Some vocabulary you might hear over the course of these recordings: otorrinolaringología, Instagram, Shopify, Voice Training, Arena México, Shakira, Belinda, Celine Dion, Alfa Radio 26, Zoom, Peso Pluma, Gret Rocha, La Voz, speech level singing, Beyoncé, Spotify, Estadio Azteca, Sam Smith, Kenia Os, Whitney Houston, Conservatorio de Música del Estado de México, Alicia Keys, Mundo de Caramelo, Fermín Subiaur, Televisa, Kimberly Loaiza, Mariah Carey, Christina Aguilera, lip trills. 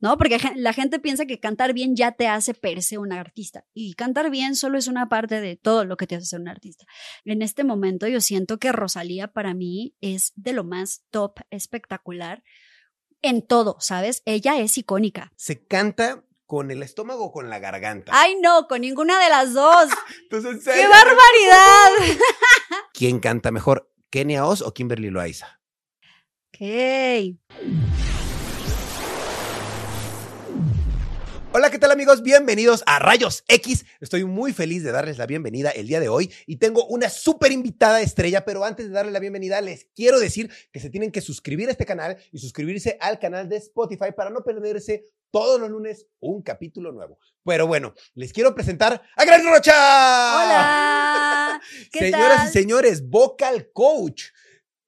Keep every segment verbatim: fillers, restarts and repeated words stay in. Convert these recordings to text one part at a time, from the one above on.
¿No? Porque la gente piensa que cantar bien ya te hace per se un artista. Y cantar bien solo es una parte de todo lo que te hace ser un artista. En este momento yo siento que Rosalía para mí es de lo más top, espectacular en todo, ¿sabes? Ella es icónica. Se canta con el estómago o con la garganta. ¡Ay, no! Con ninguna de las dos. Entonces, ¡qué barbaridad! ¿Quién canta mejor? ¿Kenia Os o Kimberly Loaiza? Ok. Hola, ¿qué tal amigos? Bienvenidos a Rayos X. Estoy muy feliz de darles la bienvenida el día de hoy y tengo una súper invitada estrella, pero antes de darle la bienvenida les quiero decir que se tienen que suscribir a este canal y suscribirse al canal de Spotify para no perderse todos los lunes un capítulo nuevo. Pero bueno, les quiero presentar a Gret Rocha. ¡Hola! ¿Qué Señoras tal? y señores, vocal coach.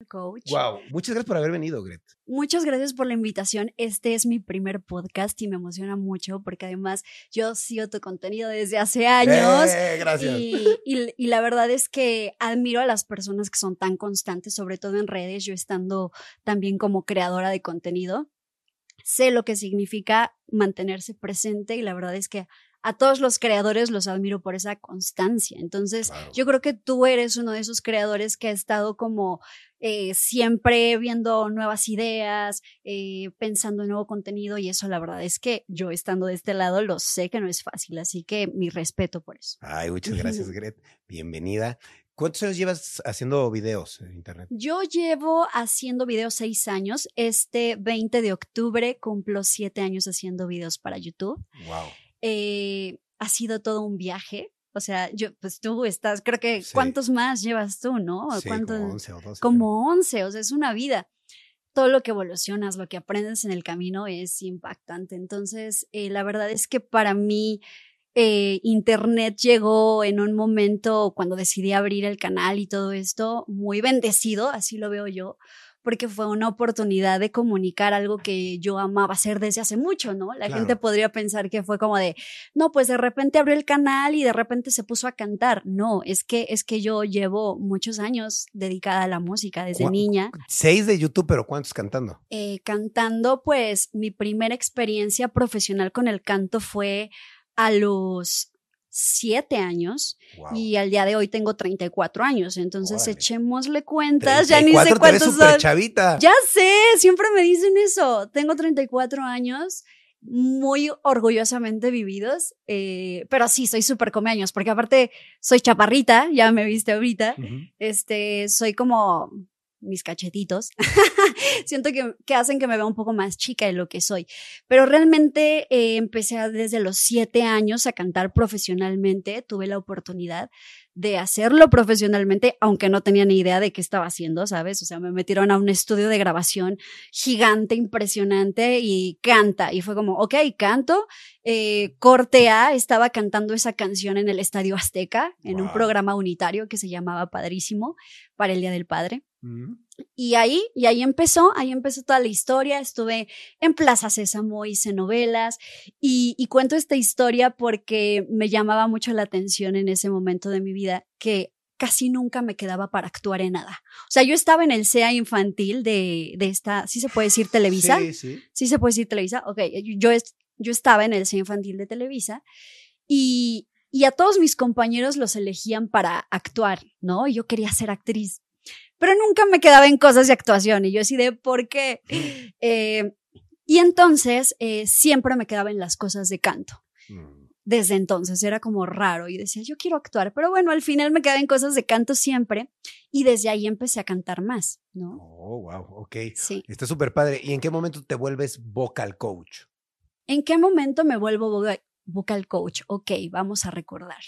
Coach. Wow, muchas gracias por haber venido, Gret. Muchas gracias por la invitación. Este es mi primer podcast y me emociona mucho porque además yo sigo tu contenido desde hace años. Eh, gracias. Y, y, y la verdad es que admiro a las personas que son tan constantes, sobre todo en redes, yo estando también como creadora de contenido. Sé lo que significa mantenerse presente y la verdad es que a todos los creadores los admiro por esa constancia. Entonces, claro, yo creo que tú eres uno de esos creadores que ha estado como eh, siempre viendo nuevas ideas, eh, pensando en nuevo contenido y eso la verdad es que yo estando de este lado lo sé que no es fácil, así que mi respeto por eso. Ay, muchas gracias, Gret. Bienvenida. ¿Cuántos años llevas haciendo videos en internet? Yo llevo haciendo videos seis años. Este veinte de octubre cumplo siete años haciendo videos para YouTube. Wow. Eh, ha sido todo un viaje, o sea, yo, pues tú estás, creo que, sí. ¿Cuántos más llevas tú, no? Sí, como once o doce. Como once, o sea, es una vida. Todo lo que evolucionas, lo que aprendes en el camino es impactante. Entonces, eh, la verdad es que para mí eh, internet llegó en un momento cuando decidí abrir el canal y todo esto, muy bendecido, así lo veo yo, porque fue una oportunidad de comunicar algo que yo amaba hacer desde hace mucho, ¿no? La claro. gente podría pensar que fue como de, no, pues de repente abrió el canal y de repente se puso a cantar. No, es que, es que yo llevo muchos años dedicada a la música desde Cu- niña. Seis de YouTube, pero ¿cuántos cantando? Eh, cantando, pues mi primera experiencia profesional con el canto fue a los siete años, wow, y al día de hoy tengo treinta y cuatro años, entonces órale, echémosle cuentas, ya ni sé cuántos te ves super chavita. Ya sé, siempre me dicen eso, tengo treinta y cuatro años, muy orgullosamente vividos, eh, pero sí, soy súper comeaños, porque aparte soy chaparrita, ya me viste ahorita, uh-huh. este, soy como mis cachetitos, siento que, que hacen que me vea un poco más chica de lo que soy, pero realmente eh, empecé desde los siete años a cantar profesionalmente, tuve la oportunidad de hacerlo profesionalmente, aunque no tenía ni idea de qué estaba haciendo, ¿sabes? O sea, me metieron a un estudio de grabación gigante, impresionante, y canta, y fue como, ok, canto, eh, corte A, estaba cantando esa canción en el Estadio Azteca, en wow. un programa unitario que se llamaba Padrísimo, para el Día del Padre. Y ahí, y ahí empezó, ahí empezó toda la historia, estuve en Plaza Sésamo, hice novelas y, y cuento esta historia porque me llamaba mucho la atención en ese momento de mi vida que casi nunca me quedaba para actuar en nada. O sea, yo estaba en el C E A infantil de, de esta, ¿sí se puede decir Televisa? Sí, sí. ¿Sí se puede decir Televisa? Ok, yo, yo estaba en el C E A infantil de Televisa y, y a todos mis compañeros los elegían para actuar, ¿no? Yo quería ser actriz, pero nunca me quedaba en cosas de actuación y yo así de ¿por qué? Eh, y entonces eh, siempre me quedaba en las cosas de canto. Desde entonces era como raro y decía yo quiero actuar, pero bueno, al final me quedaba en cosas de canto siempre y desde ahí empecé a cantar más, ¿no? Oh, wow, ok. Sí. Está súper padre. ¿Y en qué momento te vuelves vocal coach? ¿En qué momento me vuelvo vocal, vocal coach? Ok, vamos a recordar.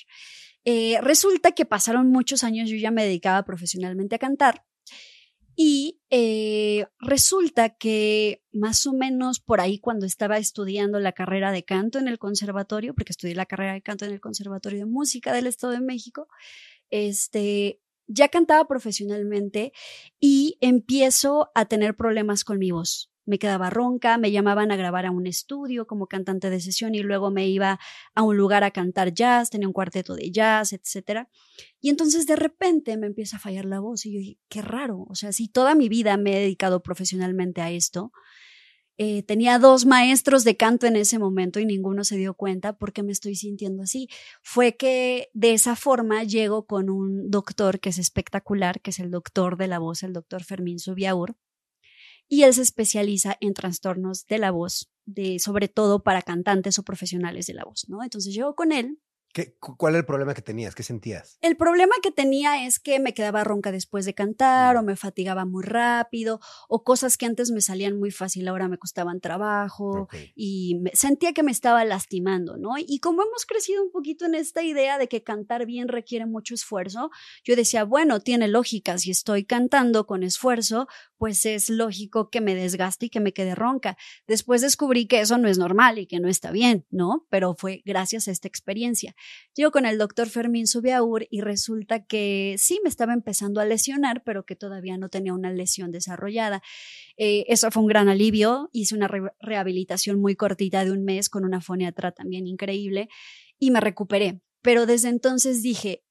Eh, resulta que pasaron muchos años, yo ya me dedicaba profesionalmente a cantar Y eh, resulta que más o menos por ahí cuando estaba estudiando la carrera de canto en el conservatorio, porque estudié la carrera de canto en el Conservatorio de Música del Estado de México, este, ya cantaba profesionalmente y empiezo a tener problemas con mi voz. Me quedaba ronca, me llamaban a grabar a un estudio como cantante de sesión y luego me iba a un lugar a cantar jazz, tenía un cuarteto de jazz, etcétera. Y entonces de repente me empieza a fallar la voz y yo dije, qué raro, o sea, si toda mi vida me he dedicado profesionalmente a esto, eh, tenía dos maestros de canto en ese momento y ninguno se dio cuenta por qué me estoy sintiendo así. Fue que de esa forma llego con un doctor que es espectacular, que es el doctor de la voz, el doctor Fermín Subiaur. Y él se especializa en trastornos de la voz, de, sobre todo para cantantes o profesionales de la voz, ¿no? Entonces llego con él. ¿Qué, ¿Cuál era el problema que tenías? ¿Qué sentías? El problema que tenía es que me quedaba ronca después de cantar, o me fatigaba muy rápido, o cosas que antes me salían muy fácil, ahora me costaban trabajo, okay. y me, sentía que me estaba lastimando, ¿no? Y como hemos crecido un poquito en esta idea de que cantar bien requiere mucho esfuerzo, yo decía, bueno, tiene lógica, si estoy cantando con esfuerzo, pues es lógico que me desgaste y que me quede ronca. Después descubrí que eso no es normal y que no está bien, ¿no? Pero fue gracias a esta experiencia. Llego con el doctor Fermín Subiaur y resulta que sí me estaba empezando a lesionar, pero que todavía no tenía una lesión desarrollada. Eh, eso fue un gran alivio. Hice una re- rehabilitación muy cortita de un mes con una foniatra también increíble y me recuperé. Pero desde entonces dije,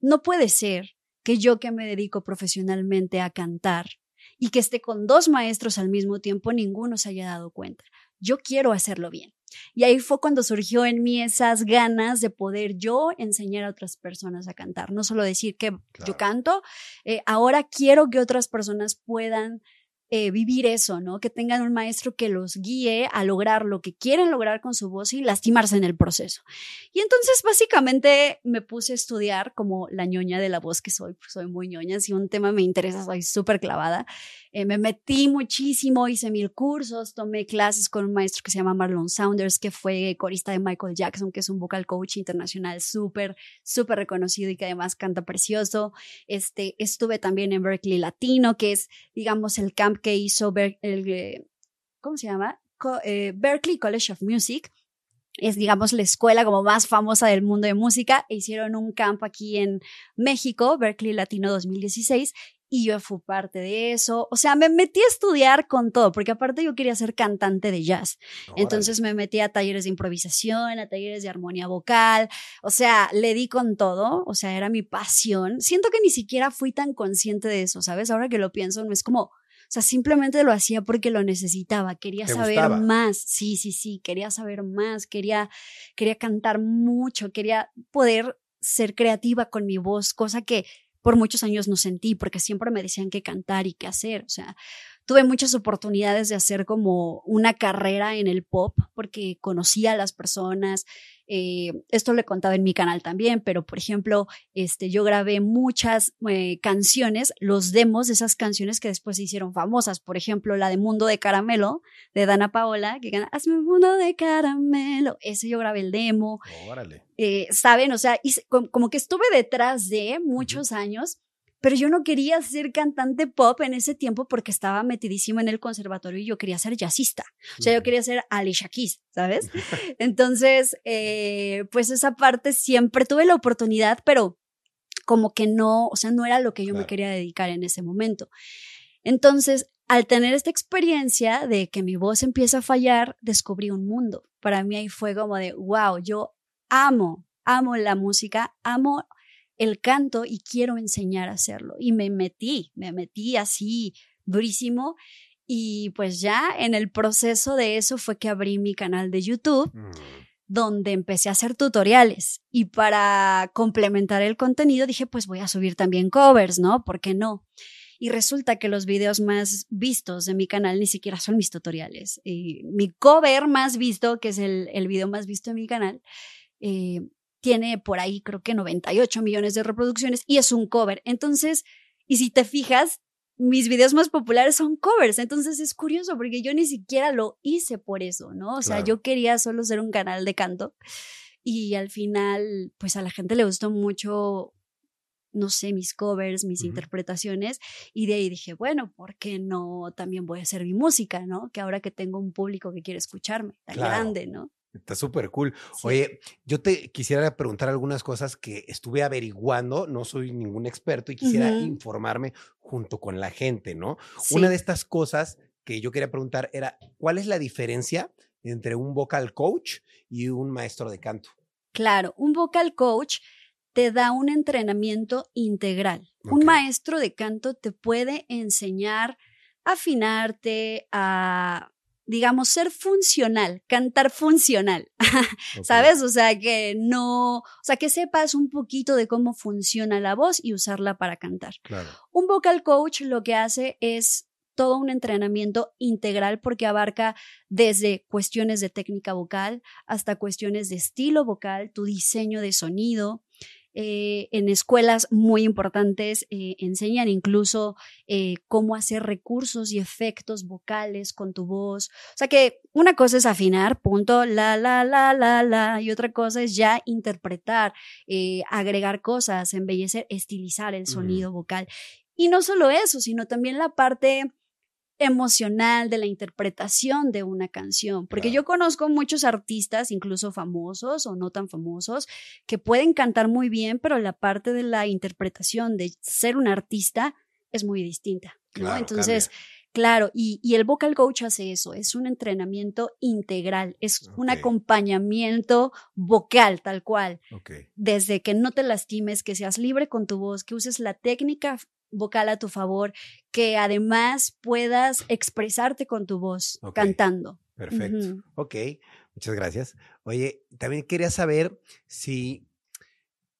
no puede ser que yo que me dedico profesionalmente a cantar y que esté con dos maestros al mismo tiempo, ninguno se haya dado cuenta. Yo quiero hacerlo bien. Y ahí fue cuando surgió en mí esas ganas de poder yo enseñar a otras personas a cantar. No solo decir que claro. yo canto, eh, ahora quiero que otras personas puedan eh, vivir eso, ¿no? Que tengan un maestro que los guíe a lograr lo que quieren lograr con su voz y lastimarse en el proceso. Y entonces básicamente me puse a estudiar como la ñoña de la voz que soy, pues soy muy ñoña, si un tema me interesa soy súper clavada. Eh, me metí muchísimo, hice mil cursos, tomé clases con un maestro que se llama Marlon Saunders, que fue corista de Michael Jackson, que es un vocal coach internacional súper, súper reconocido y que además canta precioso. Este, estuve también en Berklee Latino, que es, digamos, el camp que hizo, Ber- el, ¿cómo se llama? Co- eh, Berklee College of Music. Es, digamos, la escuela como más famosa del mundo de música. E hicieron un camp aquí en México, Berklee Latino dos mil dieciséis, y yo fui parte de eso. O sea, me metí a estudiar con todo, porque aparte yo quería ser cantante de jazz. Órale. Entonces me metí a talleres de improvisación, a talleres de armonía vocal. O sea, le di con todo. O sea, era mi pasión. Siento que ni siquiera fui tan consciente de eso, ¿sabes? Ahora que lo pienso, no es como... O sea, simplemente lo hacía porque lo necesitaba, quería saber gustaba? más, sí, sí, sí, quería saber más, quería, quería cantar mucho, quería poder ser creativa con mi voz, cosa que por muchos años no sentí, porque siempre me decían qué cantar y qué hacer, o sea, tuve muchas oportunidades de hacer como una carrera en el pop, porque conocía a las personas, eh, esto lo he contado en mi canal también, pero por ejemplo, este, yo grabé muchas eh, canciones, los demos de esas canciones que después se hicieron famosas, por ejemplo, la de Mundo de Caramelo, de Dana Paola, que canta, hazme un mundo de caramelo, ese yo grabé el demo, órale. Eh, saben, o sea, hice, como que estuve detrás de muchos uh-huh. años, pero yo no quería ser cantante pop en ese tiempo porque estaba metidísima en el conservatorio y yo quería ser jazzista. O sea, yo quería ser Alicia Keys, ¿sabes? Entonces, eh, pues esa parte siempre tuve la oportunidad, pero como que no, o sea, no era lo que yo claro. me quería dedicar en ese momento. Entonces, al tener esta experiencia de que mi voz empieza a fallar, descubrí un mundo. Para mí ahí fue como de, wow, yo amo, amo la música, amo... el canto y quiero enseñar a hacerlo. Y me metí, me metí así durísimo y pues ya en el proceso de eso fue que abrí mi canal de YouTube mm. donde empecé a hacer tutoriales y para complementar el contenido dije pues voy a subir también covers, ¿no? ¿Por qué no? Y resulta que los videos más vistos de mi canal ni siquiera son mis tutoriales. Y mi cover más visto, que es el, el video más visto de mi canal, eh, tiene por ahí creo que noventa y ocho millones de reproducciones y es un cover. Entonces, y si te fijas, mis videos más populares son covers. Entonces es curioso porque yo ni siquiera lo hice por eso, ¿no? O sea, claro. yo quería solo ser un canal de canto y al final, pues a la gente le gustó mucho no sé, mis covers, mis uh-huh. interpretaciones, y de ahí dije, bueno, ¿por qué no también voy a hacer mi música, no? Que ahora que tengo un público que quiere escucharme, tan claro. grande, ¿no? Está súper cool. Sí. Oye, yo te quisiera preguntar algunas cosas que estuve averiguando, no soy ningún experto y quisiera uh-huh. informarme junto con la gente, ¿no? Sí. Una de estas cosas que yo quería preguntar era, ¿cuál es la diferencia entre un vocal coach y un maestro de canto? Claro, un vocal coach te da un entrenamiento integral. Okay. Un maestro de canto te puede enseñar a afinarte, a... digamos, ser funcional, cantar funcional, okay. ¿sabes? O sea, que no, o sea, que sepas un poquito de cómo funciona la voz y usarla para cantar. Claro. Un vocal coach lo que hace es todo un entrenamiento integral porque abarca desde cuestiones de técnica vocal hasta cuestiones de estilo vocal, tu diseño de sonido. Eh, en escuelas muy importantes eh, enseñan incluso eh, cómo hacer recursos y efectos vocales con tu voz. O sea que una cosa es afinar, punto, la, la, la, la, la, y otra cosa es ya interpretar, eh, agregar cosas, embellecer, estilizar el sonido mm. vocal. Y no solo eso, sino también la parte emocional de la interpretación de una canción, porque claro. yo conozco muchos artistas, incluso famosos o no tan famosos, que pueden cantar muy bien, pero la parte de la interpretación de ser un artista es muy distinta, ¿no? Claro, entonces, cambia. Claro, y, y el vocal coach hace eso, es un entrenamiento integral, es okay. un acompañamiento vocal tal cual, okay. desde que no te lastimes, que seas libre con tu voz, que uses la técnica vocal a tu favor, que además puedas expresarte con tu voz okay. cantando. Perfecto. Uh-huh. Ok, muchas gracias. Oye, también quería saber si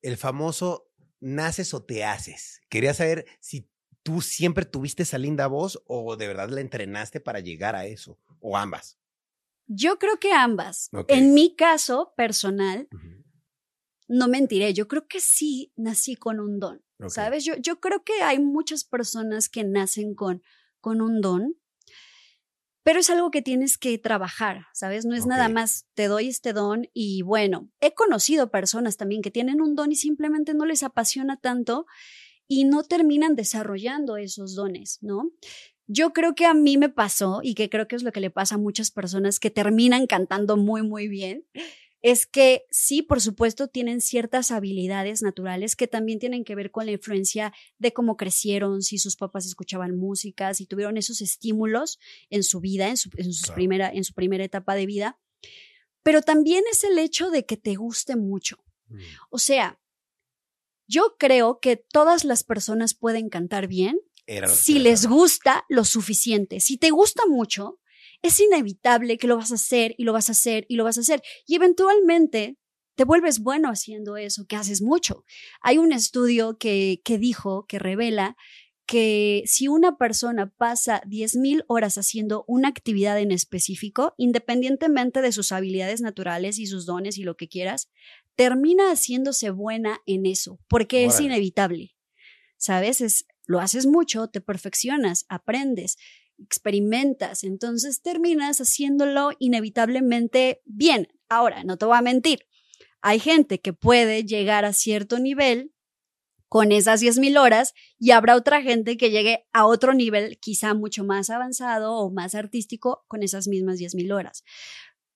el famoso naces o te haces. Quería saber si tú siempre tuviste esa linda voz o de verdad la entrenaste para llegar a eso, o ambas. Yo creo que ambas. Okay. En mi caso personal, uh-huh. no mentiré, yo creo que sí nací con un don. Okay. ¿Sabes? Yo, yo creo que hay muchas personas que nacen con, con un don, pero es algo que tienes que trabajar, ¿sabes? No es okay. nada más te doy este don y bueno, he conocido personas también que tienen un don y simplemente no les apasiona tanto y no terminan desarrollando esos dones, ¿no? Yo creo que a mí me pasó y que creo que es lo que le pasa a muchas personas que terminan cantando muy, muy bien. Es que sí, por supuesto, tienen ciertas habilidades naturales que también tienen que ver con la influencia de cómo crecieron, si sus papás escuchaban música, si tuvieron esos estímulos en su vida, en su, en sus claro. primera, en su primera etapa de vida. Pero también es el hecho de que te guste mucho. Mm. O sea, yo creo que todas las personas pueden cantar bien Era si que les estaba. gusta lo suficiente. Si te gusta mucho, es inevitable que lo vas a hacer y lo vas a hacer y lo vas a hacer y eventualmente te vuelves bueno haciendo eso que haces mucho. Hay un estudio que, que dijo, que revela que si una persona pasa diez mil horas haciendo una actividad en específico, independientemente de sus habilidades naturales y sus dones y lo que quieras, termina haciéndose buena en eso porque bueno. es inevitable, ¿sabes? Es, lo haces mucho, te perfeccionas, aprendes, experimentas, entonces terminas haciéndolo inevitablemente bien. Ahora, no te voy a mentir, hay gente que puede llegar a cierto nivel con esas diez mil horas y habrá otra gente que llegue a otro nivel quizá mucho más avanzado o más artístico con esas mismas diez mil horas.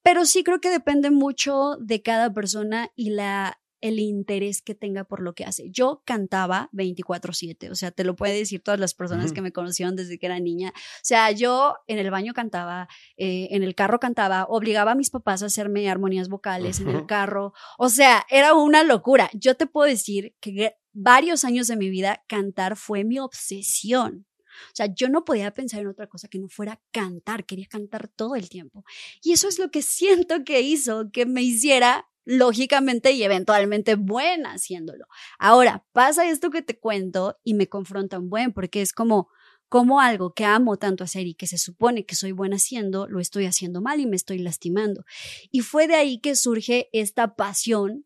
Pero sí creo que depende mucho de cada persona y la el interés que tenga por lo que hace. Yo cantaba veinticuatro siete, o sea, te lo puede decir todas las personas uh-huh. que me conocieron desde que era niña. O sea, yo en el baño cantaba, eh, en el carro cantaba, obligaba a mis papás a hacerme armonías vocales uh-huh. en el carro. O sea, era una locura. Yo te puedo decir que varios años de mi vida cantar fue mi obsesión. O sea, yo no podía pensar en otra cosa que no fuera cantar, quería cantar todo el tiempo. Y eso es lo que siento que hizo que me hiciera lógicamente y eventualmente buena haciéndolo. Ahora, pasa esto que te cuento y me confronta un buen, porque es como, como algo que amo tanto hacer y que se supone que soy buena haciendo, lo estoy haciendo mal y me estoy lastimando. Y fue de ahí que surge esta pasión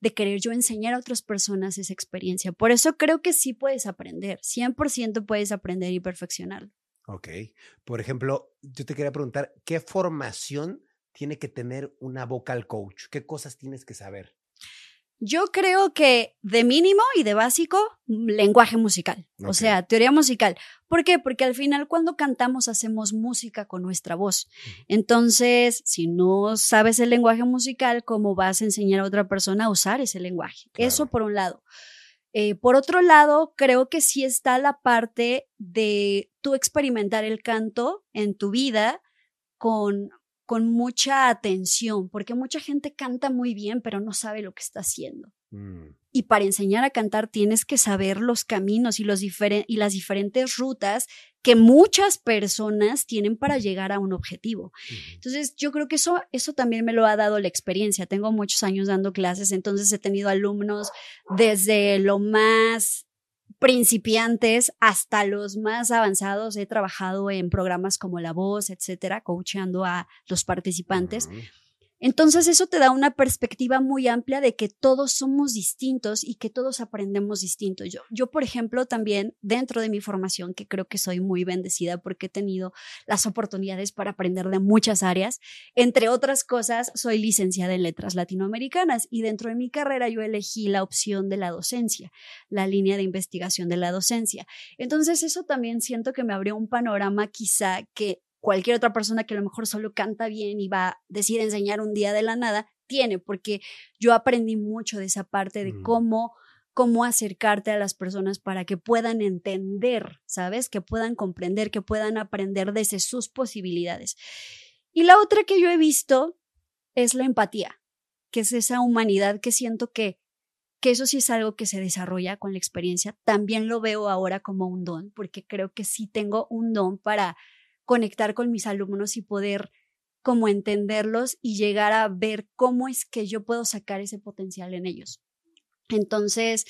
de querer yo enseñar a otras personas esa experiencia. Por eso creo que sí puedes aprender, cien por ciento puedes aprender y perfeccionarlo. Ok. Por ejemplo, yo te quería preguntar, ¿qué formación tiene que tener una vocal coach? ¿Qué cosas tienes que saber? Yo creo que de mínimo y de básico, lenguaje musical, okay. O sea, teoría musical. ¿Por qué? Porque al final cuando cantamos hacemos música con nuestra voz. Entonces, si no sabes el lenguaje musical, ¿cómo vas a enseñar a otra persona a usar ese lenguaje? Claro. Eso por un lado. Eh, por otro lado, creo que sí está la parte de tú experimentar el canto en tu vida con... con mucha atención, porque mucha gente canta muy bien, pero no sabe lo que está haciendo. Mm. Y para enseñar a cantar tienes que saber los caminos y, los difer- y las diferentes rutas que muchas personas tienen para llegar a un objetivo. Mm. Entonces, yo creo que eso, eso también me lo ha dado la experiencia. Tengo muchos años dando clases, entonces he tenido alumnos desde lo más principiantes hasta los más avanzados. He trabajado en programas como La Voz, etcétera, coachando a los participantes. Uh-huh. Entonces eso te da una perspectiva muy amplia de que todos somos distintos y que todos aprendemos distintos. Yo, yo, por ejemplo, también dentro de mi formación, que creo que soy muy bendecida porque he tenido las oportunidades para aprender de muchas áreas, entre otras cosas, soy licenciada en letras latinoamericanas y dentro de mi carrera yo elegí la opción de la docencia, la línea de investigación de la docencia. Entonces eso también siento que me abrió un panorama quizá que cualquier otra persona que a lo mejor solo canta bien y va a decir enseñar un día de la nada, tiene, porque yo aprendí mucho de esa parte de mm. cómo, cómo acercarte a las personas para que puedan entender, ¿sabes? Que puedan comprender, que puedan aprender desde sus posibilidades. Y la otra que yo he visto es la empatía, que es esa humanidad que siento que, que eso sí es algo que se desarrolla con la experiencia. También lo veo ahora como un don, porque creo que sí tengo un don para conectar con mis alumnos y poder como entenderlos y llegar a ver cómo es que yo puedo sacar ese potencial en ellos. Entonces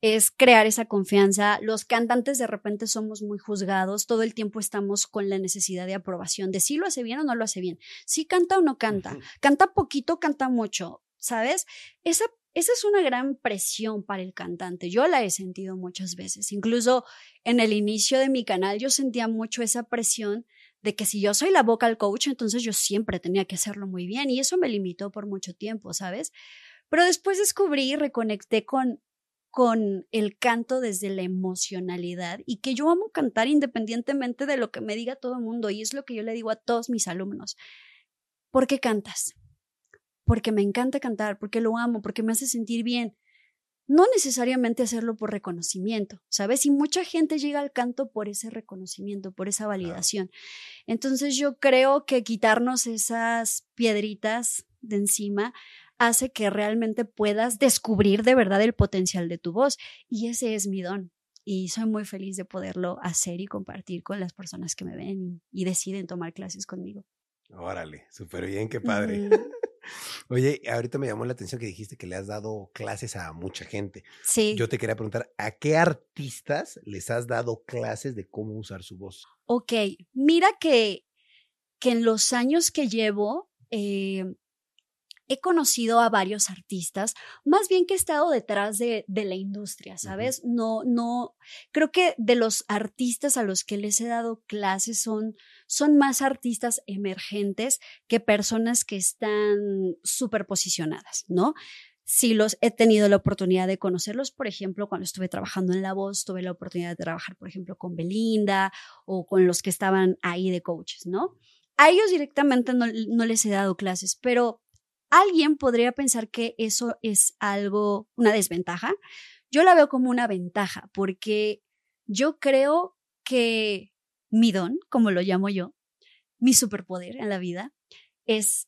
es crear esa confianza. Los cantantes de repente somos muy juzgados, todo el tiempo estamos con la necesidad de aprobación, de si lo hace bien o no lo hace bien, si canta o no canta, canta poquito, canta mucho, ¿sabes? Esa, esa es una gran presión para el cantante, yo la he sentido muchas veces, incluso en el inicio de mi canal yo sentía mucho esa presión de que si yo soy la vocal coach, entonces yo siempre tenía que hacerlo muy bien y eso me limitó por mucho tiempo, ¿sabes? Pero después descubrí y reconecté con, con el canto desde la emocionalidad y que yo amo cantar independientemente de lo que me diga todo el mundo y es lo que yo le digo a todos mis alumnos. ¿Por qué cantas? Porque me encanta cantar, porque lo amo, porque me hace sentir bien. No necesariamente hacerlo por reconocimiento, ¿sabes? Y mucha gente llega al canto por ese reconocimiento, por esa validación. Entonces yo creo que quitarnos esas piedritas de encima hace que realmente puedas descubrir de verdad el potencial de tu voz. Y ese es mi don. Y soy muy feliz de poderlo hacer y compartir con las personas que me ven y deciden tomar clases conmigo. Órale, súper bien, qué padre. Mm. Oye, ahorita me llamó la atención que dijiste que le has dado clases a mucha gente. Sí. Yo te quería preguntar, ¿a qué artistas les has dado clases de cómo usar su voz? Ok, mira que, que en los años que llevo eh, he conocido a varios artistas, más bien que he estado detrás de, de la industria, ¿sabes? Uh-huh. No, no, creo que de los artistas a los que les he dado clases son... son más artistas emergentes que personas que están superposicionadas, ¿no? Sí, los he tenido la oportunidad de conocerlos, por ejemplo, cuando estuve trabajando en La Voz, tuve la oportunidad de trabajar, por ejemplo, con Belinda o con los que estaban ahí de coaches, ¿no? A ellos directamente no, no les he dado clases, pero alguien podría pensar que eso es algo, una desventaja. Yo la veo como una ventaja porque yo creo que mi don, como lo llamo yo, mi superpoder en la vida, es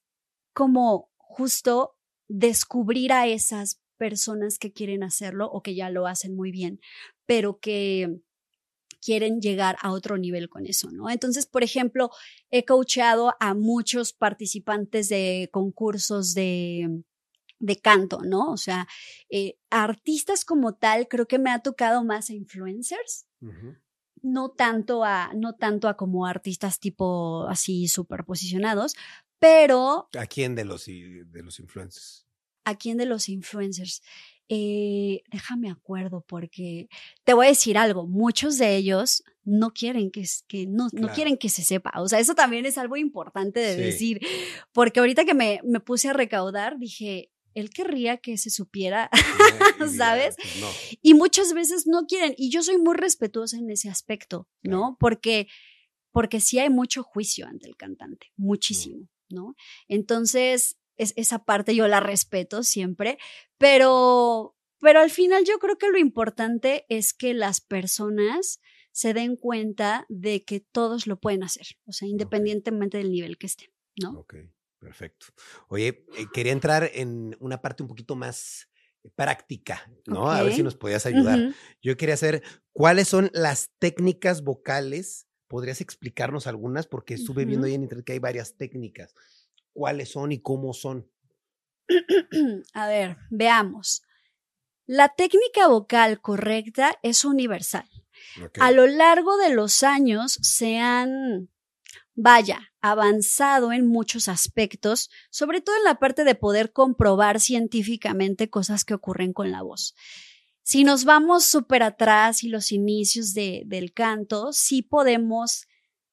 como justo descubrir a esas personas que quieren hacerlo o que ya lo hacen muy bien, pero que quieren llegar a otro nivel con eso, ¿no? Entonces, por ejemplo, he coachado a muchos participantes de concursos de... de canto, ¿no? O sea, eh, artistas como tal, creo que me ha tocado más a influencers, uh-huh. No tanto a, no tanto a como artistas tipo así superposicionados, pero... ¿A quién de los, de los influencers? ¿A quién de los influencers? Eh, déjame acuerdo porque te voy a decir algo, muchos de ellos no quieren que, que no, claro. no quieren que se sepa, o sea, eso también es algo importante de sí. decir, porque ahorita que me, me puse a recaudar dije... él querría que se supiera, sí, ¿sabes? No. Y muchas veces no quieren, y yo soy muy respetuosa en ese aspecto, ¿no? Claro. Porque, porque sí hay mucho juicio ante el cantante, muchísimo, mm. ¿no? Entonces, es, esa parte yo la respeto siempre, pero, pero al final yo creo que lo importante es que las personas se den cuenta de que todos lo pueden hacer, o sea, independientemente okay. del nivel que estén, ¿no? Ok, perfecto. Oye, eh, quería entrar en una parte un poquito más práctica, ¿no? Okay. A ver si nos podías ayudar. Uh-huh. Yo quería saber, ¿cuáles son las técnicas vocales? ¿Podrías explicarnos algunas? Porque estuve uh-huh. viendo ahí en internet que hay varias técnicas. ¿Cuáles son y cómo son? A ver, veamos. La técnica vocal correcta es universal. Okay. A lo largo de los años se han, vaya, avanzado en muchos aspectos, sobre todo en la parte de poder comprobar científicamente cosas que ocurren con la voz. Si nos vamos súper atrás y los inicios de, del canto, sí podemos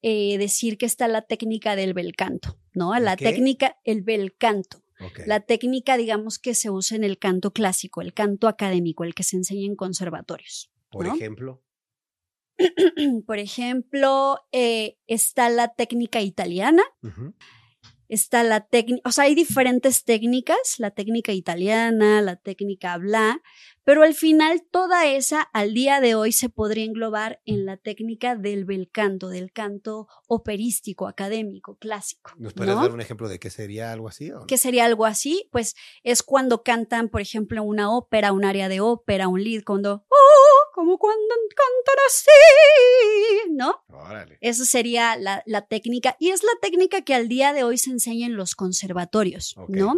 eh, decir que está la técnica del bel canto, ¿no? La okay. técnica, el bel canto. Okay. La técnica, digamos, que se usa en el canto clásico, el canto académico, el que se enseña en conservatorios, ¿por ¿no? ejemplo? Por ejemplo, eh, está la técnica italiana, uh-huh. está la técnica, o sea, hay diferentes técnicas, la técnica italiana, la técnica bla, pero al final toda esa al día de hoy se podría englobar en la técnica del bel canto, del canto operístico, académico, clásico. ¿Nos puedes ¿no? dar un ejemplo de qué sería algo así? ¿O no? ¿Qué sería algo así? Pues es cuando cantan, por ejemplo, una ópera, un área de ópera, un lied, cuando... como cuando cantan así, ¿no? Órale. Eso sería la, la técnica, y es la técnica que al día de hoy se enseña en los conservatorios, okay. ¿no?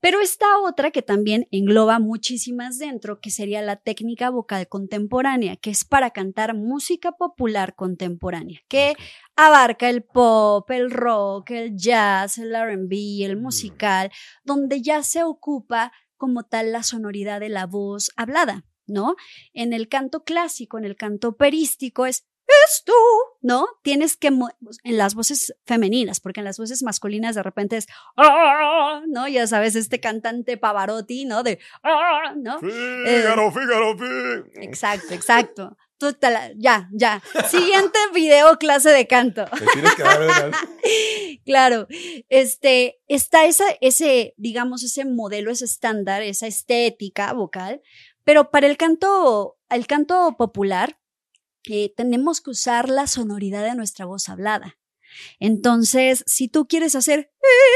Pero está otra que también engloba muchísimas dentro, que sería la técnica vocal contemporánea, que es para cantar música popular contemporánea, que okay. abarca el pop, el rock, el jazz, el R and B, el musical, mm. donde ya se ocupa como tal la sonoridad de la voz hablada, ¿no? En el canto clásico, en el canto operístico es esto, ¿no? Tienes que, mo- en las voces femeninas, porque en las voces masculinas de repente es, ¡ah! ¿no? Ya sabes, este cantante Pavarotti, ¿no? De, ¡ah! ¿no? Fígaro, eh, fígaro, fígaro. Exacto, exacto. Tú te la, ya, ya. Siguiente video, clase de canto. Me tienes que dar una... Claro, este, está esa, ese, digamos, ese modelo, ese estándar, esa estética vocal. Pero para el canto, el canto popular, eh, tenemos que usar la sonoridad de nuestra voz hablada. Entonces, si tú quieres hacer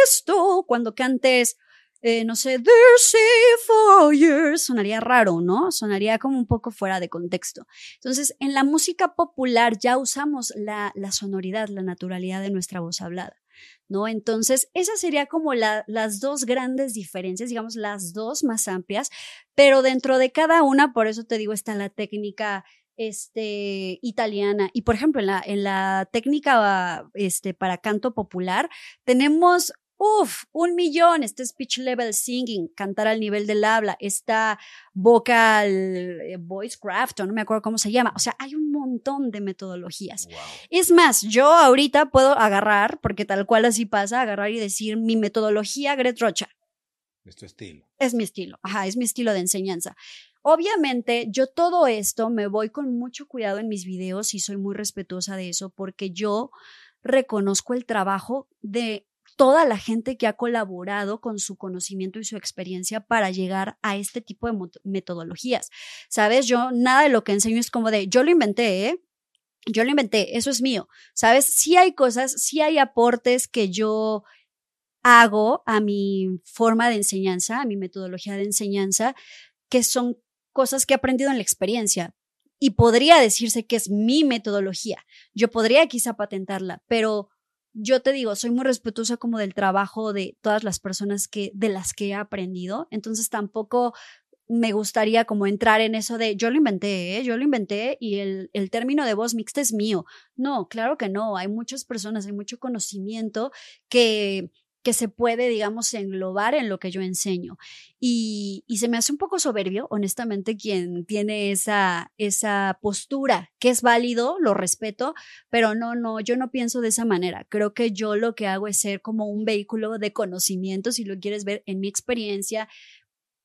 esto cuando cantes, eh, no sé, There's a fire, sonaría raro, ¿no? Sonaría como un poco fuera de contexto. Entonces, en la música popular ya usamos la, la sonoridad, la naturalidad de nuestra voz hablada, ¿no? Entonces, esas serían como la, las dos grandes diferencias, digamos, las dos más amplias, pero dentro de cada una, por eso te digo, está la técnica este, italiana. Y, por ejemplo, en la, en la técnica este, para canto popular, tenemos, uff, un millón, este speech level singing, cantar al nivel del habla, esta vocal, eh, voice craft, o no me acuerdo cómo se llama, o sea, hay un montón de metodologías. Wow. Es más, yo ahorita puedo agarrar, porque tal cual así pasa, agarrar y decir mi metodología Gret Rocha. Es tu estilo. Es mi estilo, ajá, es mi estilo de enseñanza. Obviamente, yo todo esto me voy con mucho cuidado en mis videos y soy muy respetuosa de eso, porque yo reconozco el trabajo de toda la gente que ha colaborado con su conocimiento y su experiencia para llegar a este tipo de mot- metodologías. ¿Sabes? Yo nada de lo que enseño es como de, yo lo inventé, ¿eh? Yo lo inventé, eso es mío. ¿Sabes? Sí hay cosas, sí hay aportes que yo hago a mi forma de enseñanza, a mi metodología de enseñanza, que son cosas que he aprendido en la experiencia. Y podría decirse que es mi metodología. Yo podría quizá patentarla, pero... yo te digo, soy muy respetuosa como del trabajo de todas las personas que, de las que he aprendido, entonces tampoco me gustaría como entrar en eso de yo lo inventé, ¿eh? yo lo inventé y el, el término de voz mixta es mío. No, claro que no, hay muchas personas, hay mucho conocimiento que que se puede, digamos, englobar en lo que yo enseño. Y, y se me hace un poco soberbio, honestamente, quien tiene esa, esa postura, que es válido, lo respeto, pero no, no, yo no pienso de esa manera. Creo que yo lo que hago es ser como un vehículo de conocimiento, si lo quieres ver en mi experiencia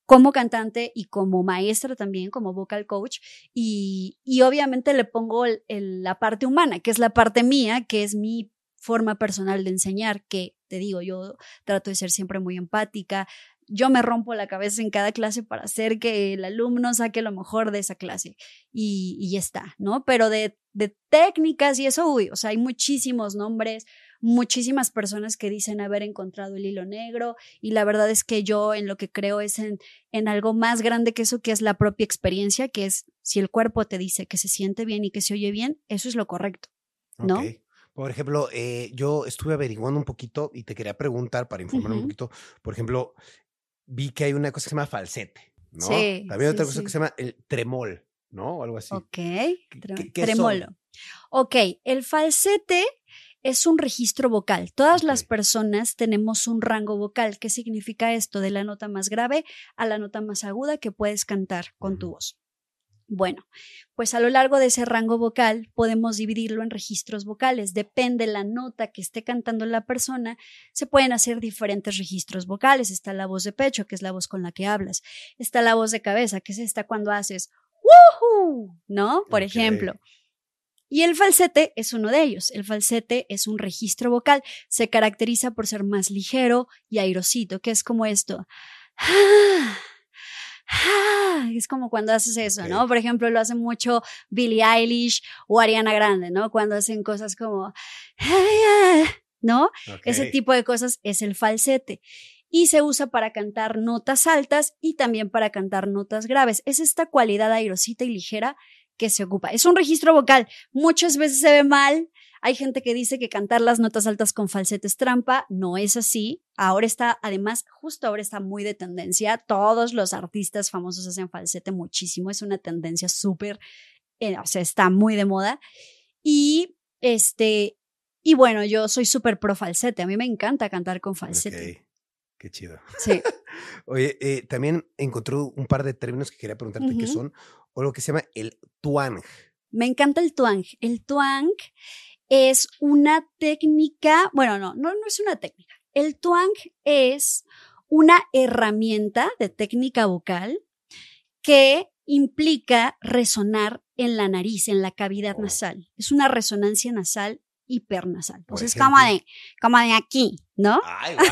como cantante y como maestra también, como vocal coach, y, y obviamente le pongo el, el, la parte humana, que es la parte mía, que es mi forma personal de enseñar, que te digo, yo trato de ser siempre muy empática. Yo me rompo la cabeza en cada clase para hacer que el alumno saque lo mejor de esa clase y, y ya está, ¿no? Pero de, de técnicas y eso, uy, o sea, hay muchísimos nombres, muchísimas personas que dicen haber encontrado el hilo negro, y la verdad es que yo en lo que creo es en, en algo más grande que eso, que es la propia experiencia, que es si el cuerpo te dice que se siente bien y que se oye bien, eso es lo correcto, ¿no? Okay. Por ejemplo, eh, yo estuve averiguando un poquito y te quería preguntar para informar uh-huh. un poquito. Por ejemplo, vi que hay una cosa que se llama falsete, ¿no? Sí, También sí, otra cosa sí. que se llama el tremol, ¿no? O algo así. Ok, ¿Qué, ¿qué tremolo. Son? Ok, el falsete es un registro vocal. Todas okay. las personas tenemos un rango vocal. ¿Qué significa esto? De la nota más grave a la nota más aguda que puedes cantar con uh-huh. tu voz. Bueno, pues a lo largo de ese rango vocal podemos dividirlo en registros vocales. Depende la nota que esté cantando la persona, se pueden hacer diferentes registros vocales. Está la voz de pecho, que es la voz con la que hablas. Está la voz de cabeza, que es esta cuando haces ¡woohoo!, ¿no? Por okay. ejemplo. Y el falsete es uno de ellos. El falsete es un registro vocal. Se caracteriza por ser más ligero y airosito, que es como esto. ¡Ah! Ah, es como cuando haces eso, okay. ¿no? Por ejemplo, lo hace mucho Billie Eilish o Ariana Grande, ¿no? Cuando hacen cosas como, ¿no? Okay. Ese tipo de cosas es el falsete. Y se usa para cantar notas altas y también para cantar notas graves. Es esta cualidad airosita y ligera que se ocupa. Es un registro vocal. Muchas veces se ve mal. Hay gente que dice que cantar las notas altas con falsete es trampa. No es así. Ahora está, además, justo ahora está muy de tendencia. Todos los artistas famosos hacen falsete muchísimo. Es una tendencia súper, eh, o sea, está muy de moda. Y este, y bueno, yo soy súper pro falsete. A mí me encanta cantar con falsete. Okay. Qué chido. Sí. Oye, eh, también encontré un par de términos que quería preguntarte uh-huh. qué son, o lo que se llama el twang. Me encanta el twang. El twang es una técnica, bueno, no, no, no es una técnica. El twang es una herramienta de técnica vocal que implica resonar en la nariz, en la cavidad oh. nasal. Es una resonancia nasal hipernasal. O sea, es como de, como de aquí, ¿no? Ay, wow.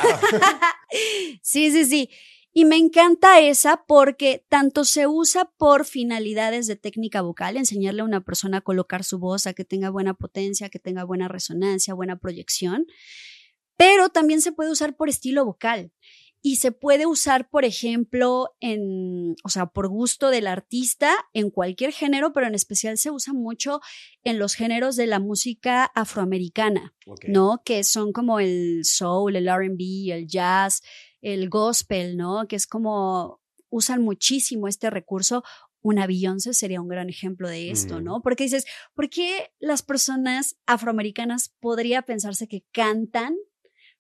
Sí, sí, sí. Y me encanta esa porque tanto se usa por finalidades de técnica vocal, enseñarle a una persona a colocar su voz, a que tenga buena potencia, que tenga buena resonancia, buena proyección, pero también se puede usar por estilo vocal y se puede usar, por ejemplo, en, o sea, por gusto del artista en cualquier género, pero en especial se usa mucho en los géneros de la música afroamericana, okay. ¿no? Que son como el soul, el R and B, el jazz, el gospel, ¿no? Que es como usan muchísimo este recurso. Una Beyoncé sería un gran ejemplo de esto, mm. ¿no? Porque dices, ¿por qué las personas afroamericanas podría pensarse que cantan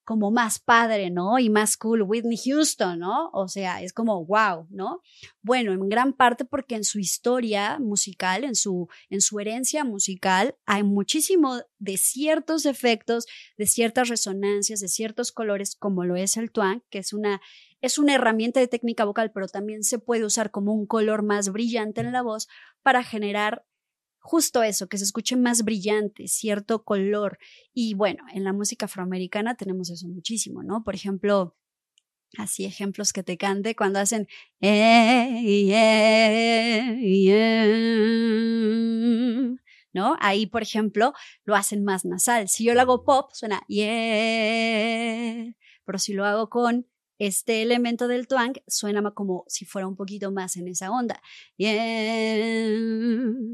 como más padre, ¿no? Y más cool, Whitney Houston, ¿no? O sea, es como wow, ¿no? Bueno, en gran parte porque en su historia musical, en su, en su herencia musical, hay muchísimo de ciertos efectos, de ciertas resonancias, de ciertos colores, como lo es el twang, que es una, es una herramienta de técnica vocal, pero también se puede usar como un color más brillante en la voz para generar justo eso, que se escuche más brillante, cierto color. Y bueno, en la música afroamericana tenemos eso muchísimo, ¿no? Por ejemplo, así ejemplos que te cante cuando hacen eh, eh, eh, ¿no? Ahí, por ejemplo, lo hacen más nasal. Si yo lo hago pop, suena yeah, pero si lo hago con este elemento del twang, suena como si fuera un poquito más en esa onda. Yeah,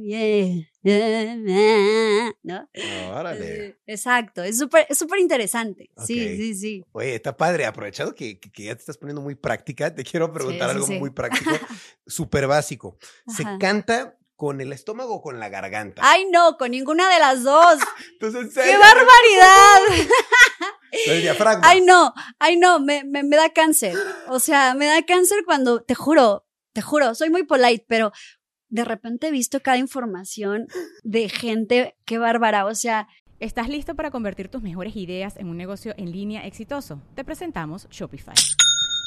yeah, yeah, ¿no? Órale. Exacto, es súper es súper interesante. Okay. Sí, sí, sí. Oye, está padre. Aprovechado que, que ya te estás poniendo muy práctica, te quiero preguntar sí, sí, algo sí. muy práctico, súper básico. ¿Se Ajá. canta con el estómago o con la garganta? Ay, no, con ninguna de las dos. Entonces, ¡qué barbaridad! El diafragma. Ay, no, ay, no, me, me, me da cáncer. O sea, me da cáncer cuando, te juro, te juro, soy muy polite, pero de repente he visto cada información de gente, qué bárbara, o sea. ¿Estás listo para convertir tus mejores ideas en un negocio en línea exitoso? Te presentamos Shopify.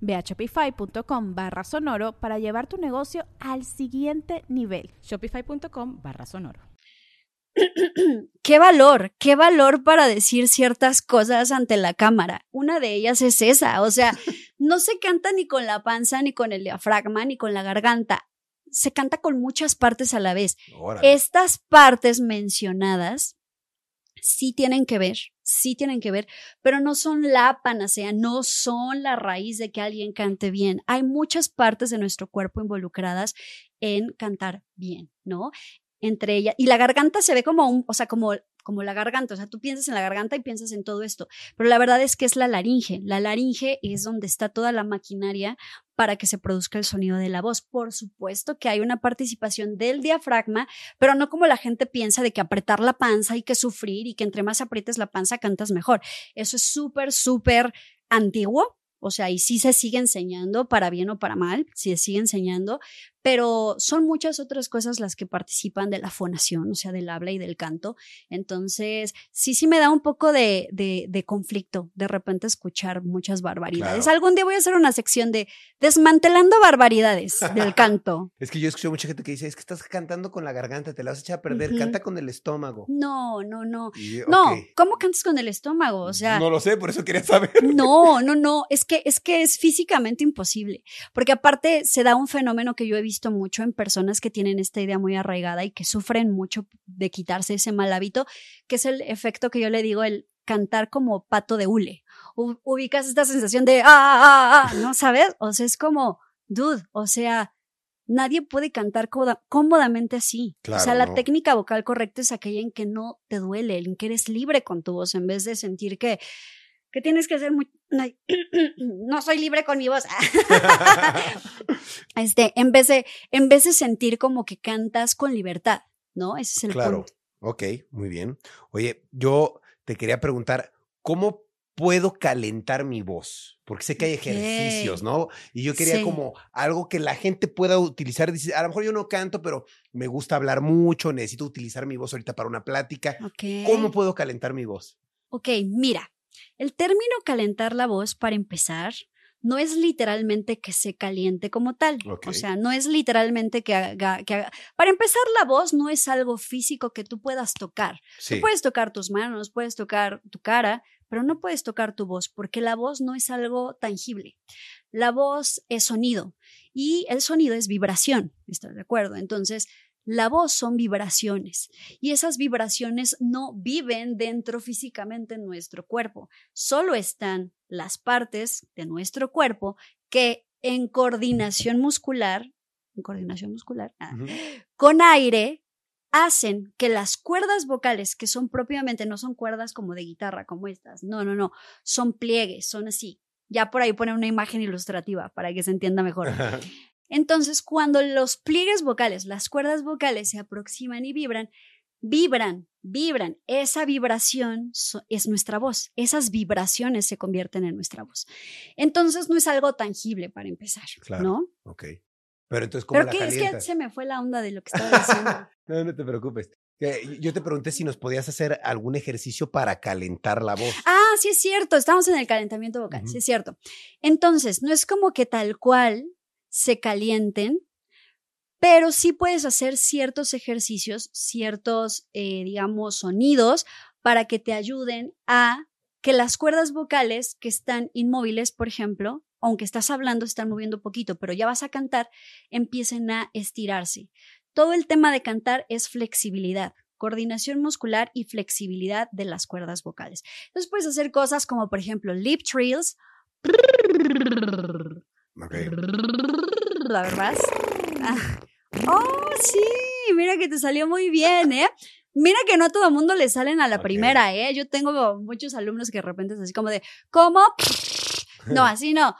Ve a shopify.com barra sonoro para llevar tu negocio al siguiente nivel. Shopify.com barra sonoro. Qué valor, qué valor para decir ciertas cosas ante la cámara. Una de ellas es esa, o sea, no se canta ni con la panza, ni con el diafragma, ni con la garganta. Se canta con muchas partes a la vez. Órale. Estas partes mencionadas sí tienen que ver, sí tienen que ver, pero no son la panacea, no son la raíz de que alguien cante bien. Hay muchas partes de nuestro cuerpo involucradas en cantar bien, ¿no? Entre ellas, y la garganta se ve como un, o sea, como, como la garganta, o sea, tú piensas en la garganta y piensas en todo esto, pero la verdad es que es la laringe. La laringe es donde está toda la maquinaria para que se produzca el sonido de la voz. Por supuesto que hay una participación del diafragma, pero no como la gente piensa de que apretar la panza y que sufrir y que entre más aprietes la panza cantas mejor. Eso es súper, súper antiguo. O sea, y sí se sigue enseñando, para bien o para mal, sí se sigue enseñando, pero son muchas otras cosas las que participan de la fonación, o sea, del habla y del canto. Entonces, sí, sí me da un poco de, de, de conflicto de repente escuchar muchas barbaridades. Claro. Algún día voy a hacer una sección de desmantelando barbaridades del canto. Es que yo escucho mucha gente que dice, es que estás cantando con la garganta, te la vas a echar a perder, uh-huh. Canta con el estómago. No, no, no. Y, okay. No, ¿cómo cantas con el estómago? O sea, no lo sé, por eso quería saber. No, no, no, es que Que, es que es físicamente imposible, porque aparte se da un fenómeno que yo he visto mucho en personas que tienen esta idea muy arraigada y que sufren mucho de quitarse ese mal hábito, que es el efecto que yo le digo, el cantar como pato de hule. U- ubicas esta sensación de, ah, ah, ah, ¿no sabes? O sea, es como, dude, o sea, nadie puede cantar cómoda, cómodamente así. Claro, o sea, la no. técnica vocal correcta es aquella en que no te duele, en que eres libre con tu voz, en vez de sentir que... que tienes que hacer muy... No, no soy libre con mi voz. este, en vez de, en vez de sentir como que cantas con libertad, ¿no? Ese es el claro. punto. Ok, muy bien. Oye, yo te quería preguntar, ¿cómo puedo calentar mi voz? Porque sé que hay ejercicios, okay. ¿no? Y yo quería sí. como algo que la gente pueda utilizar. Dice, a lo mejor yo no canto, pero me gusta hablar mucho, necesito utilizar mi voz ahorita para una plática. Okay. ¿Cómo puedo calentar mi voz? Ok, mira. El término calentar la voz, para empezar, no es literalmente que se caliente como tal. Okay. O sea, no es literalmente que haga, que haga... Para empezar, la voz no es algo físico que tú puedas tocar. Sí. Tú puedes tocar tus manos, puedes tocar tu cara, pero no puedes tocar tu voz, porque la voz no es algo tangible. La voz es sonido y el sonido es vibración. ¿Estás de acuerdo? Entonces... la voz son vibraciones y esas vibraciones no viven dentro físicamente en nuestro cuerpo. Solo están las partes de nuestro cuerpo que en coordinación muscular, en coordinación muscular, uh-huh. con aire, hacen que las cuerdas vocales, que son propiamente, no son cuerdas como de guitarra, como estas, no, no, no, son pliegues, son así. Ya por ahí pone una imagen ilustrativa para que se entienda mejor. Uh-huh. Entonces, cuando los pliegues vocales, las cuerdas vocales se aproximan y vibran, vibran, vibran. Esa vibración so- es nuestra voz. Esas vibraciones se convierten en nuestra voz. Entonces, no es algo tangible para empezar, claro, ¿no? Ok. Pero entonces, ¿cómo la calientas? Pero que es que se me fue la onda de lo que estaba diciendo. No, no te preocupes. Yo te pregunté si nos podías hacer algún ejercicio para calentar la voz. Ah, sí es cierto. Estamos en el calentamiento vocal, uh-huh. sí es cierto. Entonces, no es como que tal cual... se calienten, pero sí puedes hacer ciertos ejercicios, ciertos, eh, digamos, sonidos para que te ayuden a que las cuerdas vocales que están inmóviles, por ejemplo, aunque estás hablando, están moviendo poquito, pero ya vas a cantar, empiecen a estirarse. Todo el tema de cantar es flexibilidad, coordinación muscular y flexibilidad de las cuerdas vocales. Entonces puedes hacer cosas como, por ejemplo, lip trills. Okay. ¿La verdad? Ah. ¡Oh, sí! Mira que te salió muy bien, ¿eh? Mira que no a todo mundo le salen a la okay. primera, ¿eh? Yo tengo muchos alumnos que de repente es así como de, ¿cómo? No, así no.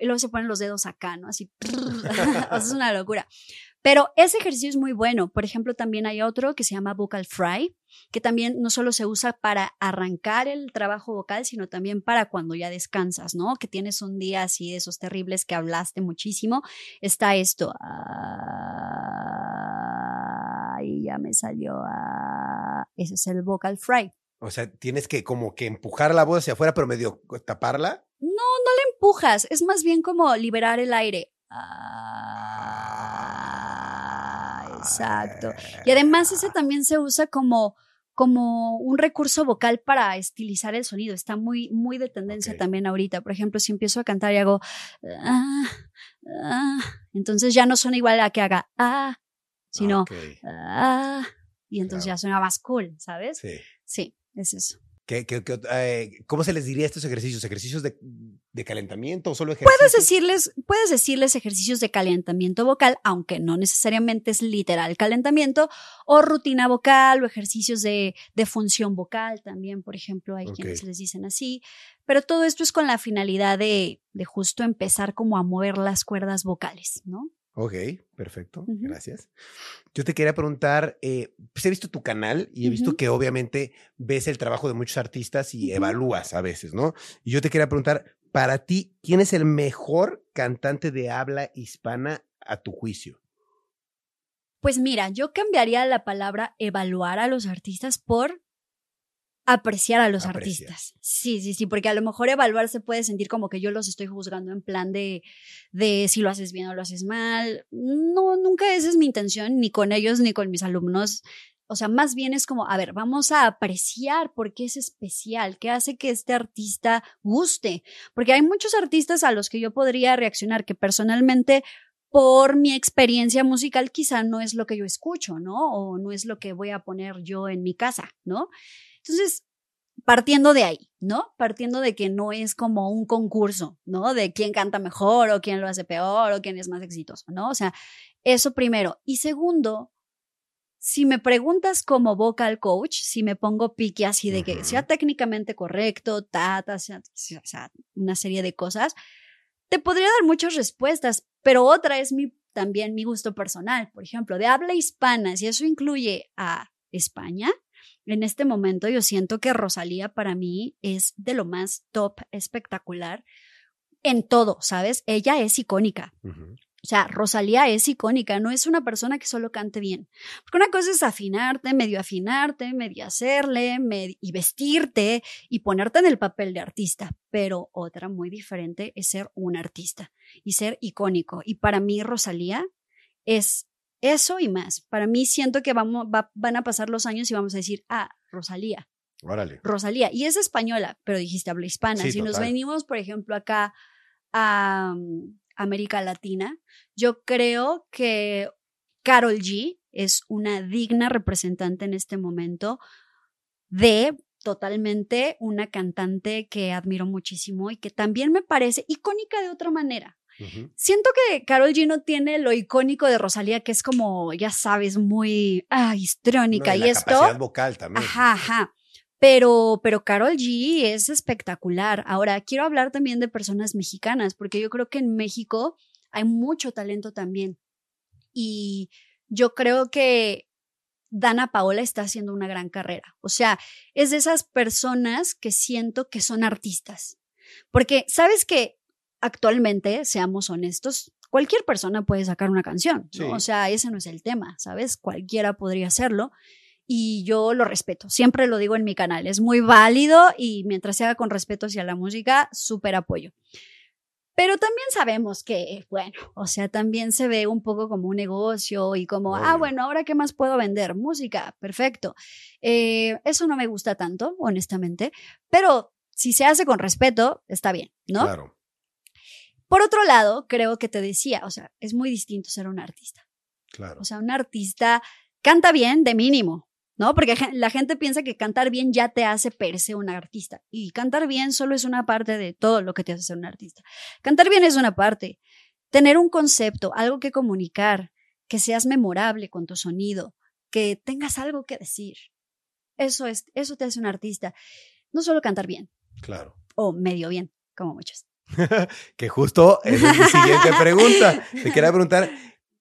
Y luego se ponen los dedos acá, ¿no? Así. O sea, es una locura. Pero ese ejercicio es muy bueno. Por ejemplo, también hay otro que se llama vocal fry, que también no solo se usa para arrancar el trabajo vocal, sino también para cuando ya descansas, ¿no? Que tienes un día así de esos terribles que hablaste muchísimo. Está esto. Ah, y ya me salió. Ah, ese es el vocal fry. O sea, tienes que como que empujar la voz hacia afuera, pero medio taparla. No, no la empujas. Es más bien como liberar el aire. Ah. Exacto. Y además ese también se usa como, como un recurso vocal para estilizar el sonido. Está muy, muy de tendencia okay. también ahorita. Por ejemplo, si empiezo a cantar y hago ah, ah, entonces ya no suena igual a que haga ah, sino okay. ah, y entonces claro. ya suena más cool, ¿sabes? Sí. Sí, es eso. ¿Qué, qué, qué, eh, ¿Cómo se les diría estos ejercicios? ¿Ejercicios de, de calentamiento o solo ejercicios? Puedes decirles, puedes decirles ejercicios de calentamiento vocal, aunque no necesariamente es literal calentamiento, o rutina vocal o ejercicios de, de función vocal también, por ejemplo, hay okay. quienes les dicen así, pero todo esto es con la finalidad de, de justo empezar como a mover las cuerdas vocales, ¿no? Ok, perfecto, uh-huh. gracias. Yo te quería preguntar, eh, pues he visto tu canal y he visto uh-huh. que obviamente ves el trabajo de muchos artistas y uh-huh. evalúas a veces, ¿no? Y yo te quería preguntar, para ti, ¿quién es el mejor cantante de habla hispana a tu juicio? Pues mira, yo cambiaría la palabra evaluar a los artistas por apreciar a los Aprecia. artistas. Sí, sí, sí, porque a lo mejor evaluar se puede sentir como que yo los estoy juzgando en plan de, de si lo haces bien o lo haces mal. No, nunca esa es mi intención, ni con ellos ni con mis alumnos. O sea, más bien es como, a ver, vamos a apreciar por qué es especial, qué hace que este artista guste. Porque hay muchos artistas a los que yo podría reaccionar que personalmente por mi experiencia musical quizá no es lo que yo escucho, ¿no? O no es lo que voy a poner yo en mi casa, ¿no? Entonces, partiendo de ahí, ¿no? Partiendo de que no es como un concurso, ¿no? De quién canta mejor o quién lo hace peor o quién es más exitoso, ¿no? O sea, eso primero. Y segundo, si me preguntas como vocal coach, si me pongo pique así de que sea técnicamente correcto, ta, ta, sea, sea una serie de cosas, te podría dar muchas respuestas, pero otra es mi, también mi gusto personal. Por ejemplo, de habla hispana, si eso incluye a España, en este momento yo siento que Rosalía para mí es de lo más top, espectacular en todo, ¿sabes? Ella es icónica. Uh-huh. O sea, Rosalía es icónica, no es una persona que solo cante bien. Porque una cosa es afinarte, medio afinarte, medio hacerle, medio, y vestirte y ponerte en el papel de artista. Pero otra muy diferente es ser un artista y ser icónico. Y para mí Rosalía es eso y más. Para mí siento que vamos, va, van a pasar los años y vamos a decir, ah, Rosalía. Órale. Rosalía. Y es española, pero dijiste habla hispana. Sí, si total. Nos venimos, por ejemplo, acá a um, América Latina, yo creo que Karol G es una digna representante en este momento de totalmente una cantante que admiro muchísimo y que también me parece icónica de otra manera. Uh-huh. Siento que Karol G no tiene lo icónico de Rosalía, que es como, ya sabes, muy ah, histrónica no, y, y la esto. Capacidad vocal también. Ajá, ajá. Pero, pero Karol G es espectacular. Ahora, quiero hablar también de personas mexicanas, porque yo creo que en México hay mucho talento también. Y yo creo que Dana Paola está haciendo una gran carrera. O sea, es de esas personas que siento que son artistas. Porque, ¿sabes qué? Actualmente, seamos honestos, cualquier persona puede sacar una canción, ¿no? Sí. O sea, ese no es el tema, ¿sabes? Cualquiera podría hacerlo y yo lo respeto, siempre lo digo en mi canal, es muy válido y mientras se haga con respeto hacia la música, súper apoyo. Pero también sabemos que, bueno, o sea, también se ve un poco como un negocio y como, obvio. Ah, bueno, ¿ahora qué más puedo vender? Música, perfecto. Eh, eso no me gusta tanto, honestamente, pero si se hace con respeto, está bien, ¿no? Claro. Por otro lado, creo que te decía, o sea, es muy distinto ser un artista. Claro. O sea, un artista canta bien de mínimo, ¿no? Porque la gente piensa que cantar bien ya te hace per se un artista. Y cantar bien solo es una parte de todo lo que te hace ser un artista. Cantar bien es una parte. Tener un concepto, algo que comunicar, que seas memorable con tu sonido, que tengas algo que decir. Eso es, eso te hace un artista. No solo cantar bien. Claro. O medio bien, como muchos. Que justo es mi siguiente pregunta. Te quería preguntar...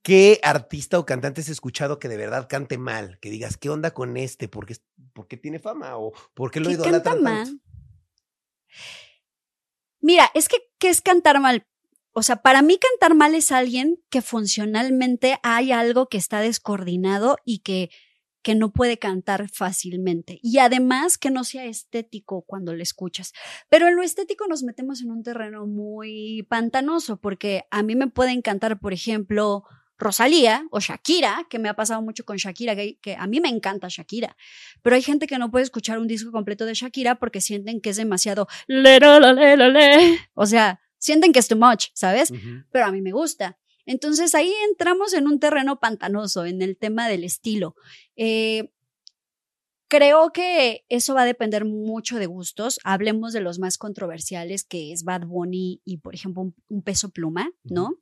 ¿Qué artista o cantante has escuchado que de verdad cante mal? Que digas, ¿qué onda con este? ¿Por qué, por qué tiene fama? ¿O por qué lo idolatran tanto? Mira, es que ¿qué es cantar mal? O sea, para mí cantar mal es alguien que funcionalmente hay algo que está descoordinado y que, que no puede cantar fácilmente. Y además que no sea estético cuando lo escuchas. Pero en lo estético nos metemos en un terreno muy pantanoso porque a mí me pueden cantar, por ejemplo... Rosalía o Shakira, que me ha pasado mucho con Shakira, que, que a mí me encanta Shakira, pero hay gente que no puede escuchar un disco completo de Shakira porque sienten que es demasiado, le, lo, lo, le, lo, le. O sea, sienten que es too much, ¿sabes? Uh-huh. Pero a mí me gusta. Entonces ahí entramos en un terreno pantanoso, en el tema del estilo. Eh, creo que eso va a depender mucho de gustos. Hablemos de los más controversiales, que es Bad Bunny y, por ejemplo, un, un Peso Pluma, ¿no? Uh-huh.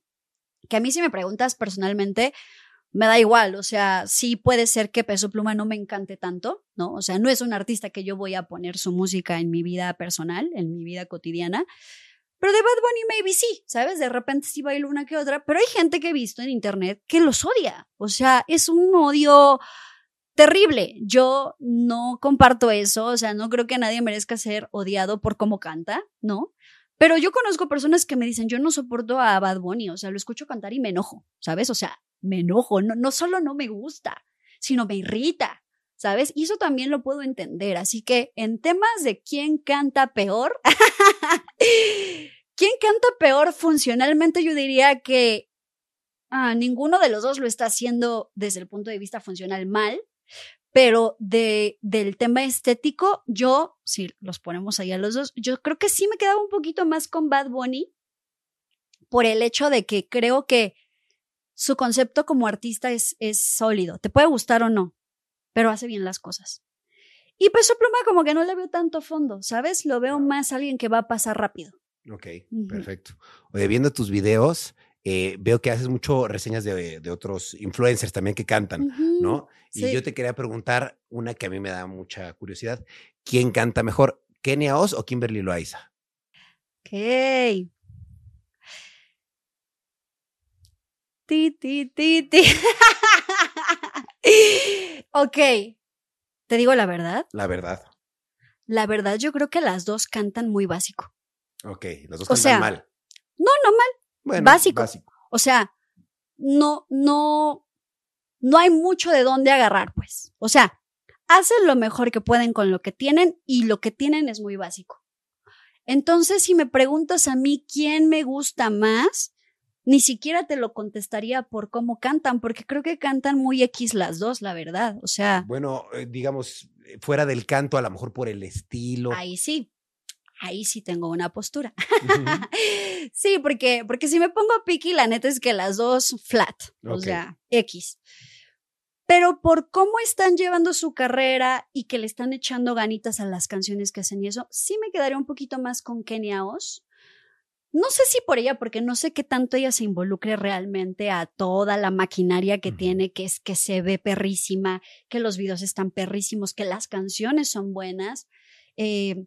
Que a mí, si me preguntas personalmente, me da igual. O sea, sí puede ser que Peso Pluma no me encante tanto, ¿no? O sea, no es un artista que yo voy a poner su música en mi vida personal, en mi vida cotidiana. Pero de Bad Bunny maybe sí, ¿sabes? De repente sí bailo una que otra. Pero hay gente que he visto en internet que los odia. O sea, es un odio terrible. Yo no comparto eso. O sea, no creo que nadie merezca ser odiado por cómo canta, ¿no? Pero yo conozco personas que me dicen, yo no soporto a Bad Bunny, o sea, lo escucho cantar y me enojo, ¿sabes? O sea, me enojo, no, no solo no me gusta, sino me irrita, ¿sabes? Y eso también lo puedo entender, así que en temas de quién canta peor, quién canta peor funcionalmente, yo diría que ah, ninguno de los dos lo está haciendo desde el punto de vista funcional mal, pero de, del tema estético, yo, si los ponemos ahí a los dos, yo creo que sí me quedaba un poquito más con Bad Bunny por el hecho de que creo que su concepto como artista es, es sólido. Te puede gustar o no, pero hace bien las cosas. Y Peso Pluma como que no le veo tanto fondo, ¿sabes? Lo veo más alguien que va a pasar rápido. Ok, uh-huh. Perfecto. Oye, viendo tus videos... Eh, veo que haces mucho reseñas de, de otros influencers también que cantan, uh-huh, ¿no? Y sí. Yo te quería preguntar una que a mí me da mucha curiosidad. ¿Quién canta mejor, Kenia Os o Kimberly Loaiza? Ok. Ti, ti, ti, ti. Ok. ¿Te digo la verdad? La verdad. La verdad, yo creo que las dos cantan muy básico. Ok, las dos o cantan sea, mal. No, no mal. Bueno, básico. básico. O sea, no, no, no hay mucho de dónde agarrar, pues. O sea, hacen lo mejor que pueden con lo que tienen y lo que tienen es muy básico. Entonces, si me preguntas a mí quién me gusta más, ni siquiera te lo contestaría por cómo cantan, porque creo que cantan muy X las dos, la verdad. O sea. Bueno, digamos, fuera del canto, a lo mejor por el estilo. Ahí sí. Ahí sí tengo una postura. Uh-huh. Sí, porque, porque si me pongo picky, la neta es que las dos flat, okay. O sea, X. Pero por cómo están llevando su carrera y que le están echando ganitas a las canciones que hacen y eso, sí me quedaría un poquito más con Kenia Os. No sé si por ella, porque no sé qué tanto ella se involucre realmente a toda la maquinaria que uh-huh. tiene, que es que se ve perrísima, que los videos están perrísimos, que las canciones son buenas. Eh...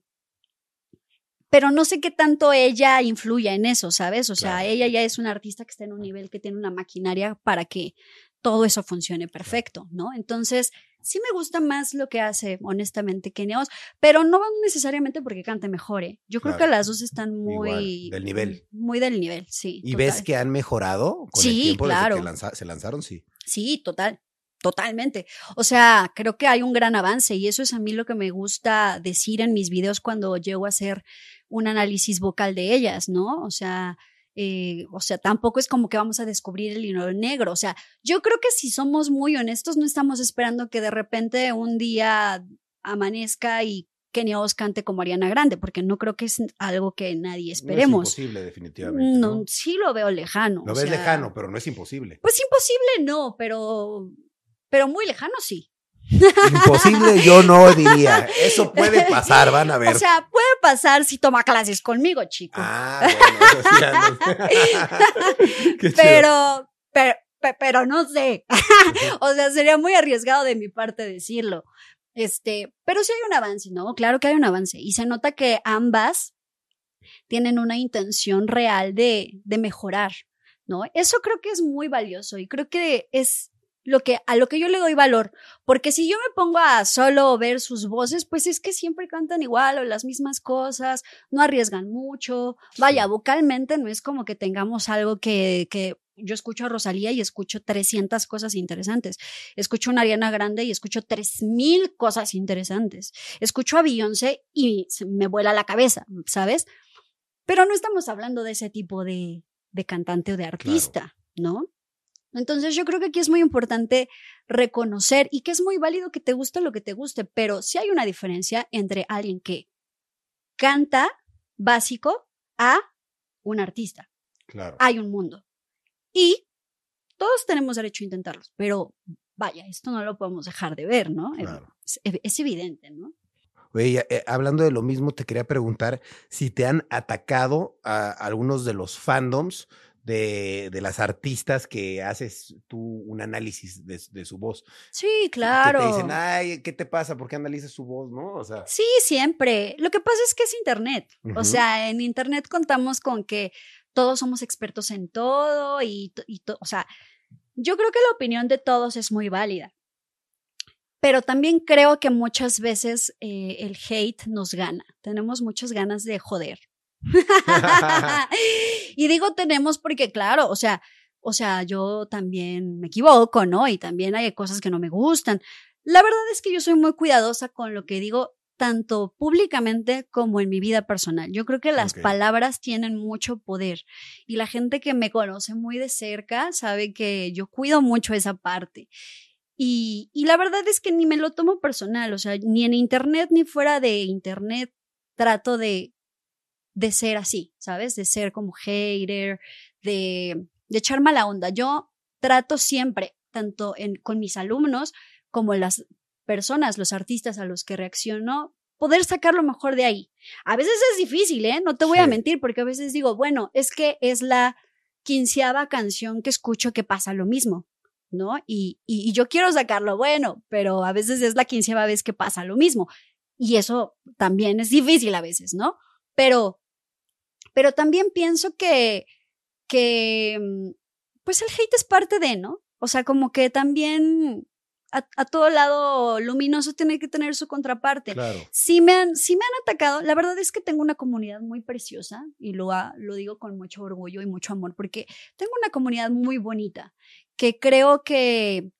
Pero no sé qué tanto ella influya en eso, ¿sabes? O claro. sea, ella ya es una artista que está en un nivel que tiene una maquinaria para que todo eso funcione perfecto, ¿no? Entonces, sí me gusta más lo que hace, honestamente, Kenia Os, pero no necesariamente porque cante mejor, ¿eh? Yo creo claro. que las dos están muy... Igual, del nivel. Muy del nivel, sí. ¿Y total. Ves que han mejorado con sí, el tiempo claro. desde que lanza- se lanzaron? Sí, Sí, total. Totalmente. O sea, creo que hay un gran avance y eso es a mí lo que me gusta decir en mis videos cuando llego a hacer un análisis vocal de ellas, ¿no? O sea, eh, o sea, tampoco es como que vamos a descubrir el hilo negro. O sea, yo creo que si somos muy honestos, no estamos esperando que de repente un día amanezca y Kenia Os cante como Ariana Grande, porque no creo que es algo que nadie esperemos. No es imposible, definitivamente. No, ¿no? Sí lo veo lejano. Lo ves sea, lejano, pero no es imposible. Pues imposible no, pero, pero muy lejano sí. Imposible yo no diría. Eso puede pasar, van a ver. O sea, puede pasar si toma clases conmigo, chico. Ah, bueno. Qué chido. Pero, pero, pero no sé. O sea, sería muy arriesgado de mi parte decirlo. Este, pero sí hay un avance, ¿no? Claro que hay un avance y se nota que ambas tienen una intención real de, de mejorar, ¿no? Eso creo que es muy valioso y creo que es lo que, a lo que yo le doy valor, porque si yo me pongo a solo ver sus voces, pues es que siempre cantan igual o las mismas cosas, no arriesgan mucho, vaya, vocalmente no es como que tengamos algo que... que yo escucho a Rosalía y escucho trescientas cosas interesantes. Escucho a Ariana Grande y escucho tres mil cosas interesantes. Escucho a Beyoncé y me vuela la cabeza, ¿sabes? Pero no estamos hablando de ese tipo de, de cantante o de artista, claro, ¿no? Entonces yo creo que aquí es muy importante reconocer y que es muy válido que te guste lo que te guste, pero sí hay una diferencia entre alguien que canta básico a un artista. Claro. Hay un mundo. Y todos tenemos derecho a intentarlos, pero vaya, esto no lo podemos dejar de ver, ¿no? Claro. Es, es evidente, ¿no? Oye, eh, hablando de lo mismo, te quería preguntar si te han atacado a algunos de los fandoms de, de las artistas que haces tú un análisis de, de su voz. Sí, claro. Que te dicen, ay, ¿qué te pasa? ¿Por qué analizas su voz, no? O sea, sí, siempre. Lo que pasa es que es internet. Uh-huh. O sea, en internet contamos con que todos somos expertos en todo y, y to, o sea, yo creo que la opinión de todos es muy válida, pero también creo que muchas veces eh, el hate nos gana, tenemos muchas ganas de joder. Y digo tenemos porque claro, o sea, o sea, yo también me equivoco, ¿no? Y también hay cosas que no me gustan. La verdad es que yo soy muy cuidadosa con lo que digo, tanto públicamente como en mi vida personal. Yo creo que las okay. palabras tienen mucho poder y la gente que me conoce muy de cerca sabe que yo cuido mucho esa parte y, y la verdad es que ni me lo tomo personal, o sea, ni en internet ni fuera de internet trato de, de ser así, ¿sabes? De ser como hater, de, de echar mala onda. Yo trato siempre, tanto en, con mis alumnos como las personas, los artistas a los que reaccionó, poder sacar lo mejor de ahí. A veces es difícil, ¿eh? No te voy sí. a mentir, porque a veces digo, bueno, es que es la quinceava canción que escucho que pasa lo mismo, ¿no? Y, y, y yo quiero sacarlo bueno, pero a veces es la quinceava vez que pasa lo mismo. Y eso también es difícil a veces, ¿no? Pero, pero también pienso que, que, pues el hate es parte de, ¿no? O sea, como que también... A, a todo lado luminoso tiene que tener su contraparte. Claro. Si me han, si me han atacado, la verdad es que tengo una comunidad muy preciosa y lo, ha, lo digo con mucho orgullo y mucho amor porque tengo una comunidad muy bonita que creo que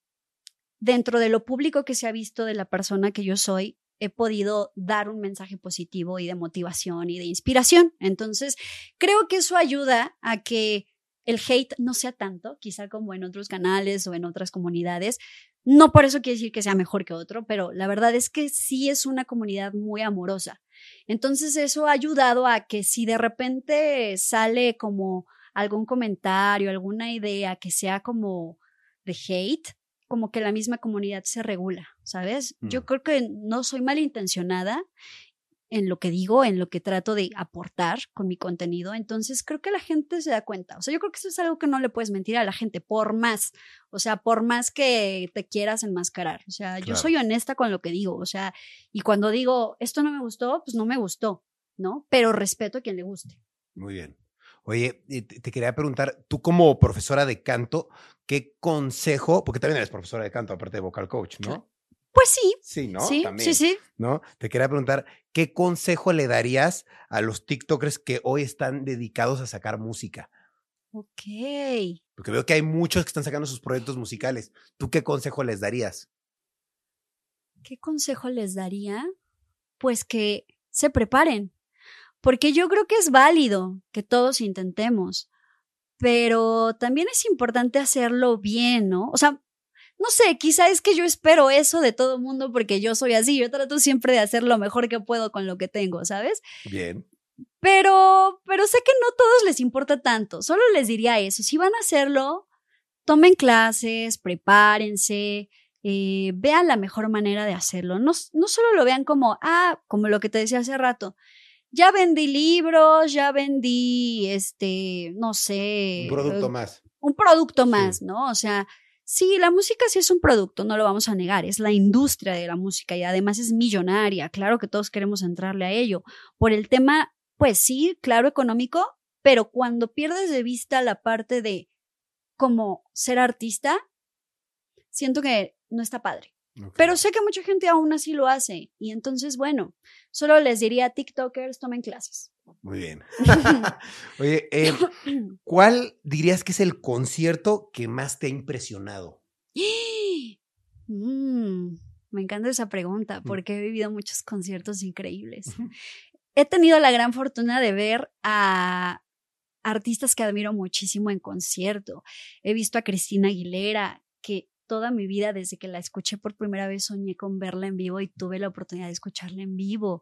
dentro de lo público que se ha visto de la persona que yo soy, he podido dar un mensaje positivo y de motivación y de inspiración. Entonces, creo que eso ayuda a que el hate no sea tanto, quizá como en otros canales o en otras comunidades. No por eso quiere decir que sea mejor que otro, pero la verdad es que sí es una comunidad muy amorosa. Entonces eso ha ayudado a que si de repente sale como algún comentario, alguna idea que sea como de hate, como que la misma comunidad se regula, ¿sabes? Mm. Yo creo que no soy malintencionada en lo que digo, en lo que trato de aportar con mi contenido, entonces creo que la gente se da cuenta, o sea, yo creo que eso es algo que no le puedes mentir a la gente, por más, o sea, por más que te quieras enmascarar, o sea, claro. Yo soy honesta con lo que digo, o sea, y cuando digo, esto no me gustó, pues no me gustó, ¿no? Pero respeto a quien le guste. Muy bien. Oye, te quería preguntar, tú como profesora de canto, ¿qué consejo, porque también eres profesora de canto, aparte de vocal coach, ¿no? Claro. Pues sí. Sí, ¿no? Sí, también, sí, sí. ¿No? Te quería preguntar, ¿qué consejo le darías a los TikTokers que hoy están dedicados a sacar música? Ok. Porque veo que hay muchos que están sacando sus proyectos musicales. ¿Tú qué consejo les darías? ¿Qué consejo les daría? Pues que se preparen. Porque yo creo que es válido que todos intentemos. pero también es importante hacerlo bien, ¿no? O sea, no sé, quizá es que yo espero eso de todo el mundo porque yo soy así, yo trato siempre de hacer lo mejor que puedo con lo que tengo, ¿sabes? Bien. Pero, pero sé que no a todos les importa tanto, solo les diría eso, si van a hacerlo, tomen clases, prepárense, eh, vean la mejor manera de hacerlo, no, no solo lo vean como, ah, como lo que te decía hace rato, ya vendí libros, ya vendí, este, no sé. Un producto eh, más. Un producto más, sí. ¿No? O sea, sí, la música sí es un producto, no lo vamos a negar, es la industria de la música y además es millonaria, claro que todos queremos entrarle a ello. Por el tema, pues sí, claro, económico, pero cuando pierdes de vista la parte de como ser artista, siento que no está padre. Okay. Pero sé que mucha gente aún así lo hace y entonces, bueno, solo les diría TikTokers, tomen clases. Muy bien. Oye, eh, ¿cuál dirías que es el concierto que más te ha impresionado? Mm, me encanta esa pregunta porque he vivido muchos conciertos increíbles. He tenido la gran fortuna de ver a artistas que admiro muchísimo en concierto. He visto a Christina Aguilera, que toda mi vida, desde que la escuché por primera vez, soñé con verla en vivo y tuve la oportunidad de escucharla en vivo.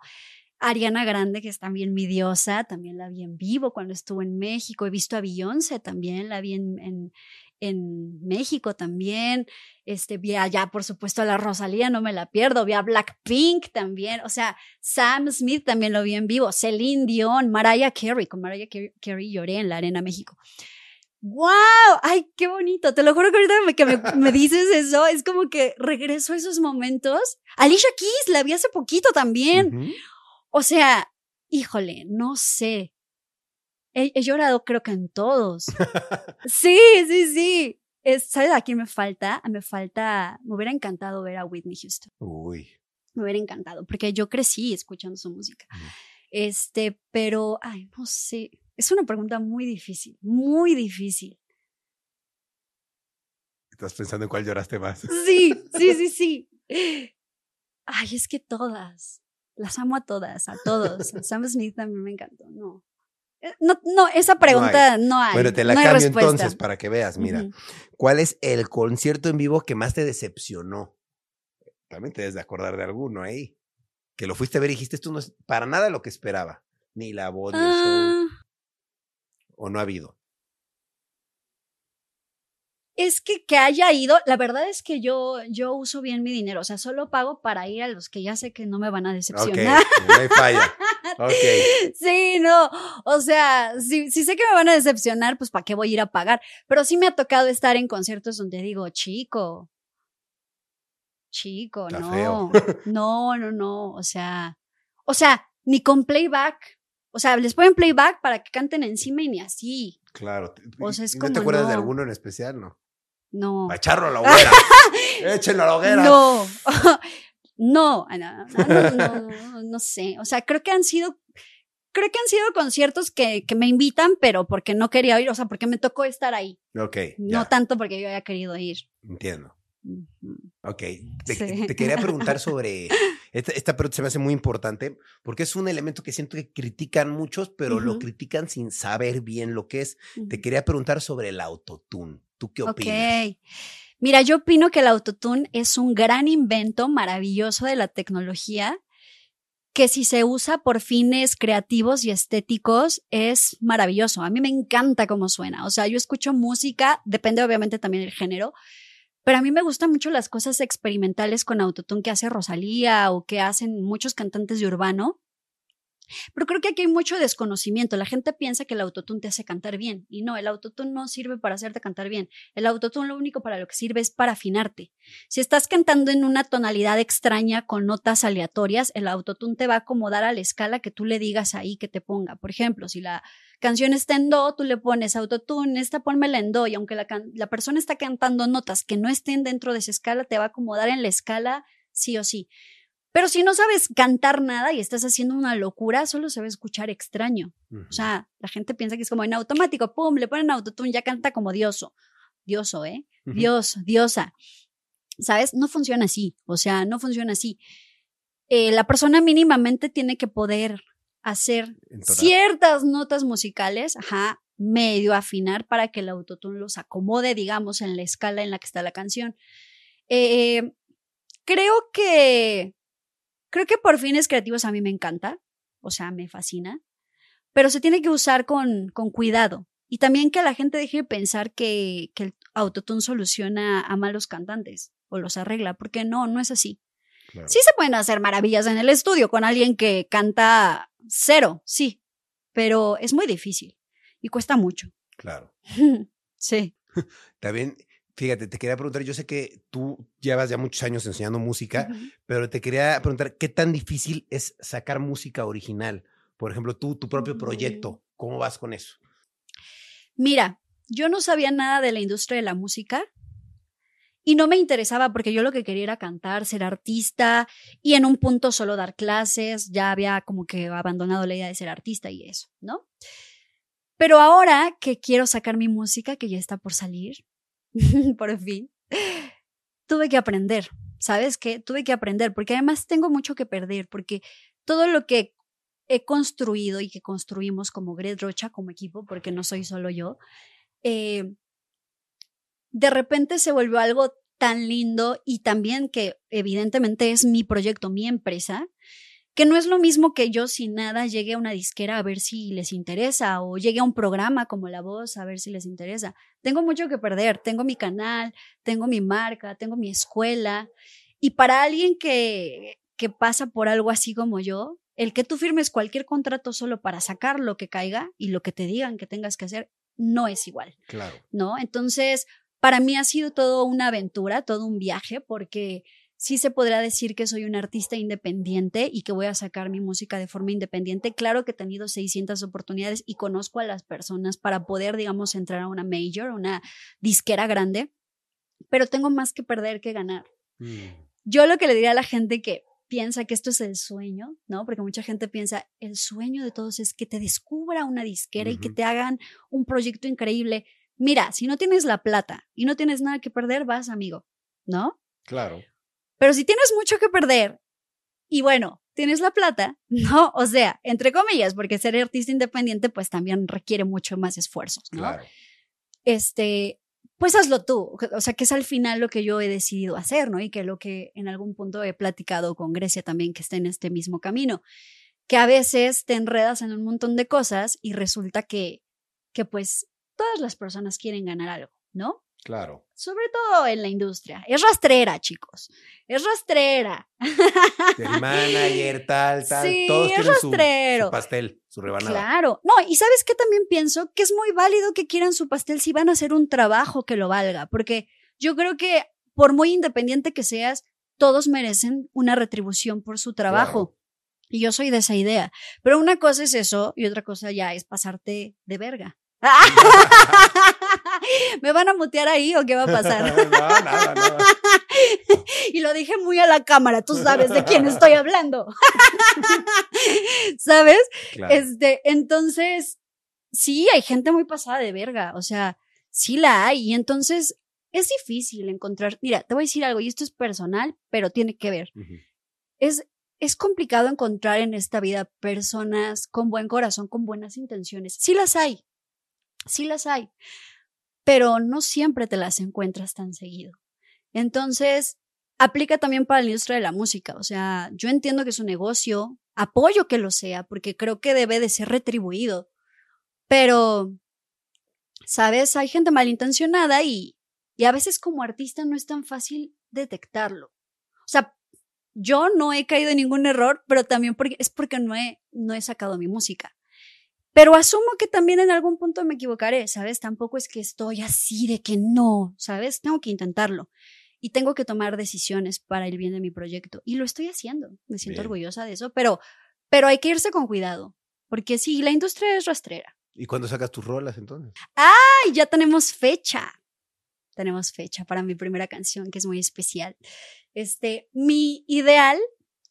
Ariana Grande, que es también mi diosa, también la vi en vivo cuando estuvo en México. He visto a Beyoncé también, la vi en, en, en México también. Este, vi allá, por supuesto, a la Rosalía, no me la pierdo. Vi a Blackpink también. O sea, Sam Smith también lo vi en vivo. Celine Dion, Mariah Carey. Con Mariah Carey lloré en la Arena México. ¡Wow! ¡Ay, qué bonito! Te lo juro que ahorita que me, me dices eso, es como que regreso a esos momentos. Alicia Keys, la vi hace poquito también. Uh-huh. O sea, híjole, no sé. He, he llorado creo que en todos. Sí, sí, sí. Es, ¿sabes a quién me falta? Me falta, me hubiera encantado ver a Whitney Houston. Uy. Me hubiera encantado, porque yo crecí escuchando su música. Mm. Este, pero, ay, no sé. Es una pregunta muy difícil, muy difícil. ¿Estás pensando en cuál lloraste más? Sí, sí, sí, sí. Ay, es que todas. Las amo a todas, a todos. Sam Smith también me encantó. No, no, no esa pregunta no hay. No hay. Bueno, te la no cambio entonces para que veas. Mira, uh-huh. ¿Cuál es el concierto en vivo que más te decepcionó? También te debes de acordar de alguno ahí. Que lo fuiste a ver y dijiste, esto no es para nada lo que esperaba. Ni la voz, ni el show. ¿O no ha habido? Es que que haya ido, la verdad es que yo, yo uso bien mi dinero, o sea, solo pago para ir a los que ya sé que no me van a decepcionar. Ok, no hay falla. Okay. Sí, no, o sea, si, si sé que me van a decepcionar, pues ¿para qué voy a ir a pagar? Pero sí me ha tocado estar en conciertos donde digo, chico, chico, está no, feo. no, no, no, o sea, o sea, ni con playback, o sea, les ponen playback para que canten encima y ni así. Claro, o sea, es ¿no como, te acuerdas no. de alguno en especial, no? No. ¡A echarlo a la hoguera! ¡Échenlo a la hoguera! No. No, no, no, no, no sé. O sea, creo que han sido, creo que han sido conciertos que, que me invitan, pero porque no quería ir, o sea, porque me tocó estar ahí. Ok. No ya. Tanto porque yo haya querido ir. Entiendo. Ok. Te, sí. te quería preguntar sobre, esta, esta pregunta se me hace muy importante, porque es un elemento que siento que critican muchos, pero uh-huh. lo critican sin saber bien lo que es. Uh-huh. Te quería preguntar sobre el autotune. ¿Tú qué opinas? Okay. Mira, yo opino que el autotune es un gran invento maravilloso de la tecnología que si se usa por fines creativos y estéticos es maravilloso. A mí me encanta cómo suena. O sea, yo escucho música, depende obviamente también del género, pero a mí me gustan mucho las cosas experimentales con autotune que hace Rosalía o que hacen muchos cantantes de urbano. Pero creo que aquí hay mucho desconocimiento. La gente piensa que el autotune te hace cantar bien. Y no, el autotune no sirve para hacerte cantar bien. El autotune lo único para lo que sirve es para afinarte. Si estás cantando en una tonalidad extraña con notas aleatorias, el autotune te va a acomodar a la escala que tú le digas ahí que te ponga. Por ejemplo, si la canción está en do, tú le pones autotune, esta pónmela en do. Y aunque la, can- la persona está cantando notas que no estén dentro de esa escala, te va a acomodar en la escala sí o sí. Pero si no sabes cantar nada y estás haciendo una locura, solo se va a escuchar extraño. Uh-huh. O sea, la gente piensa que es como en automático, pum, le ponen autotune, ya canta como dioso. Dioso, ¿eh? Uh-huh. Dios, diosa. ¿Sabes? No funciona así. O sea, no funciona así. Eh, la persona mínimamente tiene que poder hacer entonar ciertas notas musicales, ajá, medio afinar para que el autotune los acomode, digamos, en la escala en la que está la canción. Eh, creo que creo que por fines creativos a mí me encanta, o sea, me fascina, pero se tiene que usar con, con cuidado. Y también que la gente deje de pensar que, que el autotune soluciona a malos cantantes o los arregla, porque no, no es así. Claro. Sí se pueden hacer maravillas en el estudio con alguien que canta cero, sí, pero es muy difícil y cuesta mucho. Claro. Sí. También, fíjate, te quería preguntar, yo sé que tú llevas ya muchos años enseñando música, uh-huh. pero te quería preguntar, ¿qué tan difícil es sacar música original? Por ejemplo, tú, tu propio proyecto, ¿cómo vas con eso? Mira, yo no sabía nada de la industria de la música, y no me interesaba porque yo lo que quería era cantar, ser artista y en un punto solo dar clases. Ya había como que abandonado la idea de ser artista y eso, ¿no? Pero ahora que quiero sacar mi música, que ya está por salir, por fin, tuve que aprender, ¿sabes qué? Tuve que aprender porque además tengo mucho que perder porque todo lo que he construido y que construimos como Gret Rocha, como equipo, porque no soy solo yo, eh... de repente se volvió algo tan lindo y también que evidentemente es mi proyecto, mi empresa, que no es lo mismo que yo sin nada llegue a una disquera a ver si les interesa o llegue a un programa como La Voz a ver si les interesa. Tengo mucho que perder, tengo mi canal, tengo mi marca, tengo mi escuela y para alguien que, que pasa por algo así como yo, el que tú firmes cualquier contrato solo para sacar lo que caiga y lo que te digan que tengas que hacer no es igual. Claro. ¿No? Entonces... para mí ha sido todo una aventura, todo un viaje, porque sí se podrá decir que soy una artista independiente y que voy a sacar mi música de forma independiente. Claro que he tenido seiscientas oportunidades y conozco a las personas para poder, digamos, entrar a una major, una disquera grande, pero tengo más que perder que ganar. Mm. Yo lo que le diría a la gente que piensa que esto es el sueño, ¿no? Porque mucha gente piensa, el sueño de todos es que te descubra una disquera, uh-huh. y que te hagan un proyecto increíble. Mira, si no tienes la plata y no tienes nada que perder, vas, amigo, ¿no? Claro. Pero si tienes mucho que perder y bueno, tienes la plata, ¿no? O sea, entre comillas, porque ser artista independiente pues también requiere mucho más esfuerzos, ¿no? Claro. Este, pues hazlo tú, o sea, que es al final lo que yo he decidido hacer, ¿no? Y que lo que en algún punto he platicado con Grecia también, que está en este mismo camino, que a veces te enredas en un montón de cosas y resulta que, que pues... todas las personas quieren ganar algo, ¿no? Claro. Sobre todo en la industria. Es rastrera, chicos. Es rastrera. El manager, tal, tal. Sí, todos es rastrero. Su, su pastel, su rebanada. Claro. No, y ¿sabes qué? También pienso que es muy válido que quieran su pastel si van a hacer un trabajo que lo valga. Porque yo creo que por muy independiente que seas, todos merecen una retribución por su trabajo. Claro. Y yo soy de esa idea. Pero una cosa es eso y otra cosa ya es pasarte de verga. ¿Me van a mutear ahí o qué va a pasar? No, nada, nada. Y lo dije muy a la cámara, tú sabes de quién estoy hablando. ¿Sabes? Claro. Este, entonces, sí, hay gente muy pasada de verga, o sea, sí la hay, y entonces es difícil encontrar, mira, te voy a decir algo, y esto es personal, pero tiene que ver. Uh-huh. Es Es complicado encontrar en esta vida personas con buen corazón, con buenas intenciones. Sí las hay. Sí las hay, pero no siempre te las encuentras tan seguido. Entonces, aplica también para la industria de la música. O sea, yo entiendo que es un negocio, apoyo que lo sea, porque creo que debe de ser retribuido. Pero, ¿sabes? Hay gente malintencionada y, y a veces como artista no es tan fácil detectarlo. O sea, yo no he caído en ningún error, pero también porque, es porque no he, no he sacado mi música. Pero asumo que también en algún punto me equivocaré, ¿sabes? Tampoco es que estoy así de que no, ¿sabes? Tengo que intentarlo y tengo que tomar decisiones para el bien de mi proyecto y lo estoy haciendo, me siento bien. Orgullosa de eso, pero, pero hay que irse con cuidado porque sí, la industria es rastrera. ¿Y cuándo sacas tus rolas entonces? ¡Ay! Ya tenemos fecha, tenemos fecha para mi primera canción que es muy especial. Este, mi ideal...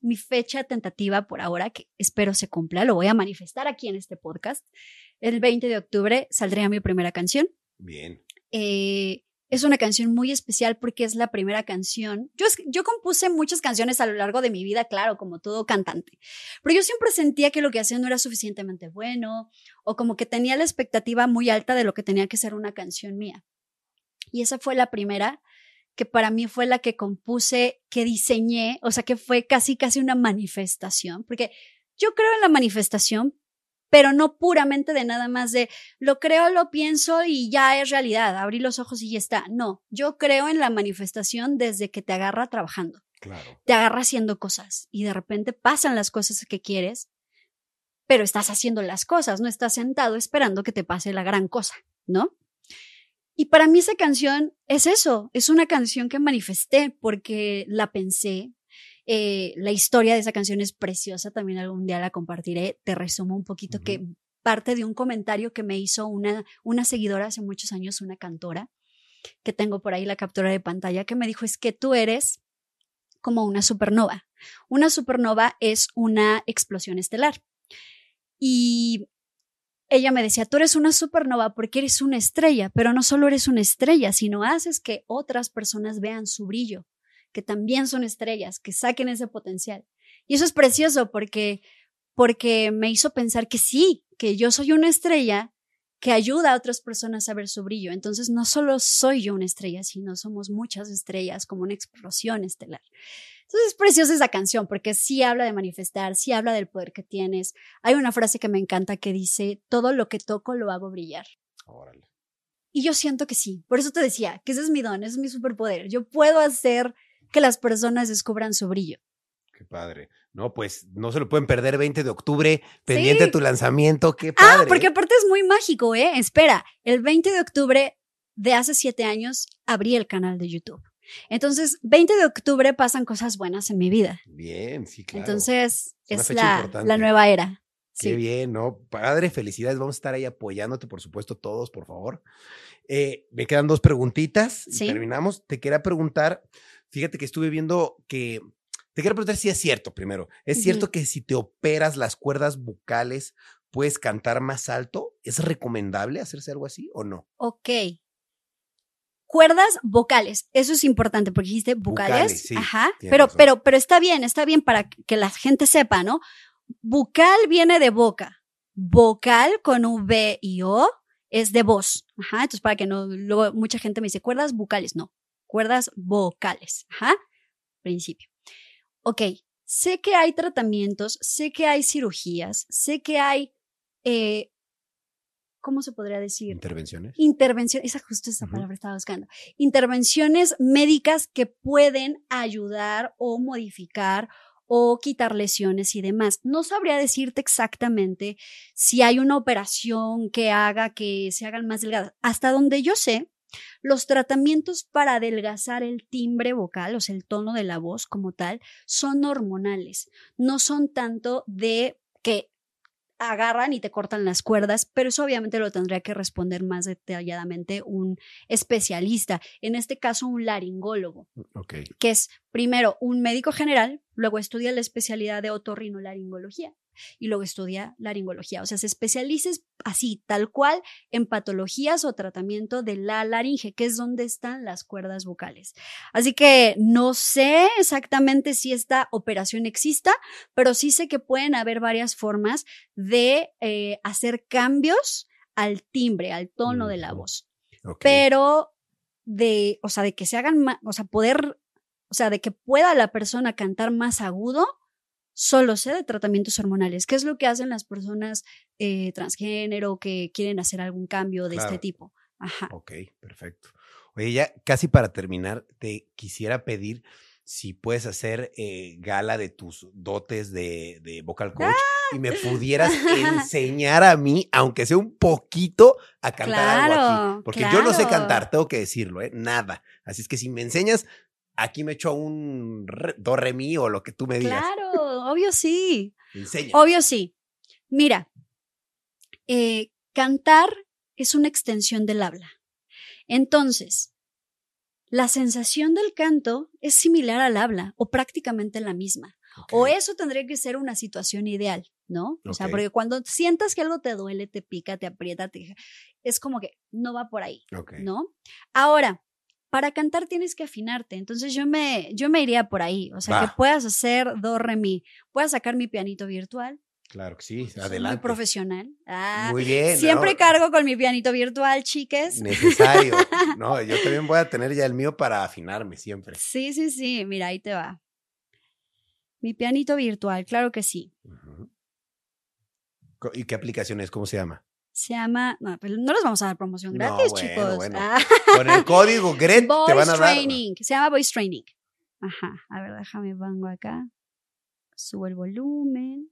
mi fecha tentativa por ahora, que espero se cumpla, lo voy a manifestar aquí en este podcast. El veinte de octubre saldría mi primera canción. Bien. Eh, Es una canción muy especial porque es la primera canción. Yo, yo compuse muchas canciones a lo largo de mi vida, claro, como todo cantante. Pero yo siempre sentía que lo que hacía no era suficientemente bueno o como que tenía la expectativa muy alta de lo que tenía que ser una canción mía. Y esa fue la primera que para mí fue la que compuse, que diseñé, o sea, que fue casi, casi una manifestación. Porque yo creo en la manifestación, pero no puramente de nada más de lo creo, lo pienso y ya es realidad, abrí los ojos y ya está. No, yo creo en la manifestación desde que te agarra trabajando. Claro. Te agarra haciendo cosas y de repente pasan las cosas que quieres, pero estás haciendo las cosas, no estás sentado esperando que te pase la gran cosa, ¿no? Y para mí esa canción es eso, es una canción que manifesté porque la pensé. Eh, la historia de esa canción es preciosa, también algún día la compartiré. Te resumo un poquito uh-huh. que parte de un comentario que me hizo una, una seguidora hace muchos años, una cantora, que tengo por ahí la captura de pantalla, que me dijo, es que tú eres como una supernova. Una supernova es una explosión estelar. Y ella me decía, tú eres una supernova porque eres una estrella, pero no solo eres una estrella, sino haces que otras personas vean su brillo, que también son estrellas, que saquen ese potencial. Y eso es precioso porque, porque me hizo pensar que sí, que yo soy una estrella que ayuda a otras personas a ver su brillo. Entonces no solo soy yo una estrella, sino somos muchas estrellas, como una explosión estelar. Entonces es preciosa esa canción porque sí habla de manifestar, sí habla del poder que tienes. Hay una frase que me encanta que dice, todo lo que toco lo hago brillar. Órale. Y yo siento que sí. Por eso te decía que ese es mi don, ese es mi superpoder. Yo puedo hacer que las personas descubran su brillo. Qué padre. No, pues no se lo pueden perder, veinte de octubre, pendiente sí. tu lanzamiento, qué padre. Ah, porque aparte es muy mágico, ¿eh? Espera, el veinte de octubre de hace siete años abrí el canal de YouTube. Entonces, veinte de octubre pasan cosas buenas en mi vida. Bien, sí, claro. Entonces, es, es la, la nueva era. Qué sí. bien, ¿no? Padre, felicidades. Vamos a estar ahí apoyándote, por supuesto, todos, por favor. Eh, me quedan dos preguntitas y ¿Sí? terminamos. Te quería preguntar... Fíjate que estuve viendo que, te quiero preguntar si es cierto primero, ¿es uh-huh. cierto que si te operas las cuerdas bucales puedes cantar más alto? ¿Es recomendable hacerse algo así o no? Ok, cuerdas vocales, eso es importante porque dijiste bucales, bucales sí, ajá, pero, pero, pero está bien, está bien para que la gente sepa, ¿no? Bucal viene de boca, vocal con V y O es de voz, ajá, entonces para que no, luego mucha gente me dice cuerdas bucales, no. Cuerdas vocales, ajá, principio. Ok, sé que hay tratamientos, sé que hay cirugías, sé que hay, eh, ¿cómo se podría decir? Intervenciones. Intervenciones, esa justo esa uh-huh. palabra estaba buscando. Intervenciones médicas que pueden ayudar o modificar o quitar lesiones y demás. No sabría decirte exactamente si hay una operación que haga que se hagan más delgadas. Hasta donde yo sé, los tratamientos para adelgazar el timbre vocal, o sea, el tono de la voz como tal, son hormonales. No son tanto de que agarran y te cortan las cuerdas, pero eso obviamente lo tendría que responder más detalladamente un especialista, en este caso un laringólogo, okay. que es primero un médico general, luego estudia la especialidad de otorrinolaringología y luego estudia laringología, o sea, se especializa así, tal cual, en patologías o tratamiento de la laringe, que es donde están las cuerdas vocales. Así que no sé exactamente si esta operación exista, pero sí sé que pueden haber varias formas de eh, hacer cambios al timbre, al tono mm. de la voz. Okay. Pero de, o sea, de que se hagan más, o sea, poder, o sea, de que pueda la persona cantar más agudo, solo sé de tratamientos hormonales, que es lo que hacen las personas eh, transgénero que quieren hacer algún cambio de claro. este tipo. Ajá. Ok, perfecto. Oye, ya casi para terminar, te quisiera pedir si puedes hacer eh, gala de tus dotes de, de vocal coach ¡Ah! Y me pudieras enseñar a mí, aunque sea un poquito, a cantar claro, algo aquí. Porque claro. yo no sé cantar, tengo que decirlo, ¿eh? Nada. Así es que si me enseñas, aquí me echo un re, do, re, mi o lo que tú me digas. Claro. Obvio sí, Enseña. obvio sí. Mira, eh, cantar es una extensión del habla. Entonces, la sensación del canto es similar al habla o prácticamente la misma. Okay. O eso tendría que ser una situación ideal, ¿no? Okay. O sea, porque cuando sientas que algo te duele, te pica, te aprieta, te... es como que no va por ahí, okay. ¿no? Ahora, para cantar tienes que afinarte, entonces yo me, yo me iría por ahí, o sea, ah. que puedas hacer do, re, mi, puedas sacar mi pianito virtual. Claro que sí, adelante. Muy profesional. Ah, muy bien. Siempre ¿no? cargo con mi pianito virtual, chiques. Necesario. No, yo también voy a tener ya el mío para afinarme siempre. Sí, sí, sí, mira, ahí te va. Mi pianito virtual, claro que sí. Uh-huh. ¿Y qué aplicación es? ¿Cómo se llama? Se llama, no, pero no les vamos a dar promoción gratis, no, bueno, chicos. Bueno. Ah. Con el código Gret Voice te van a dar. Voice Training, se llama Voice Training. Ajá, a ver, déjame, vengo acá, subo el volumen.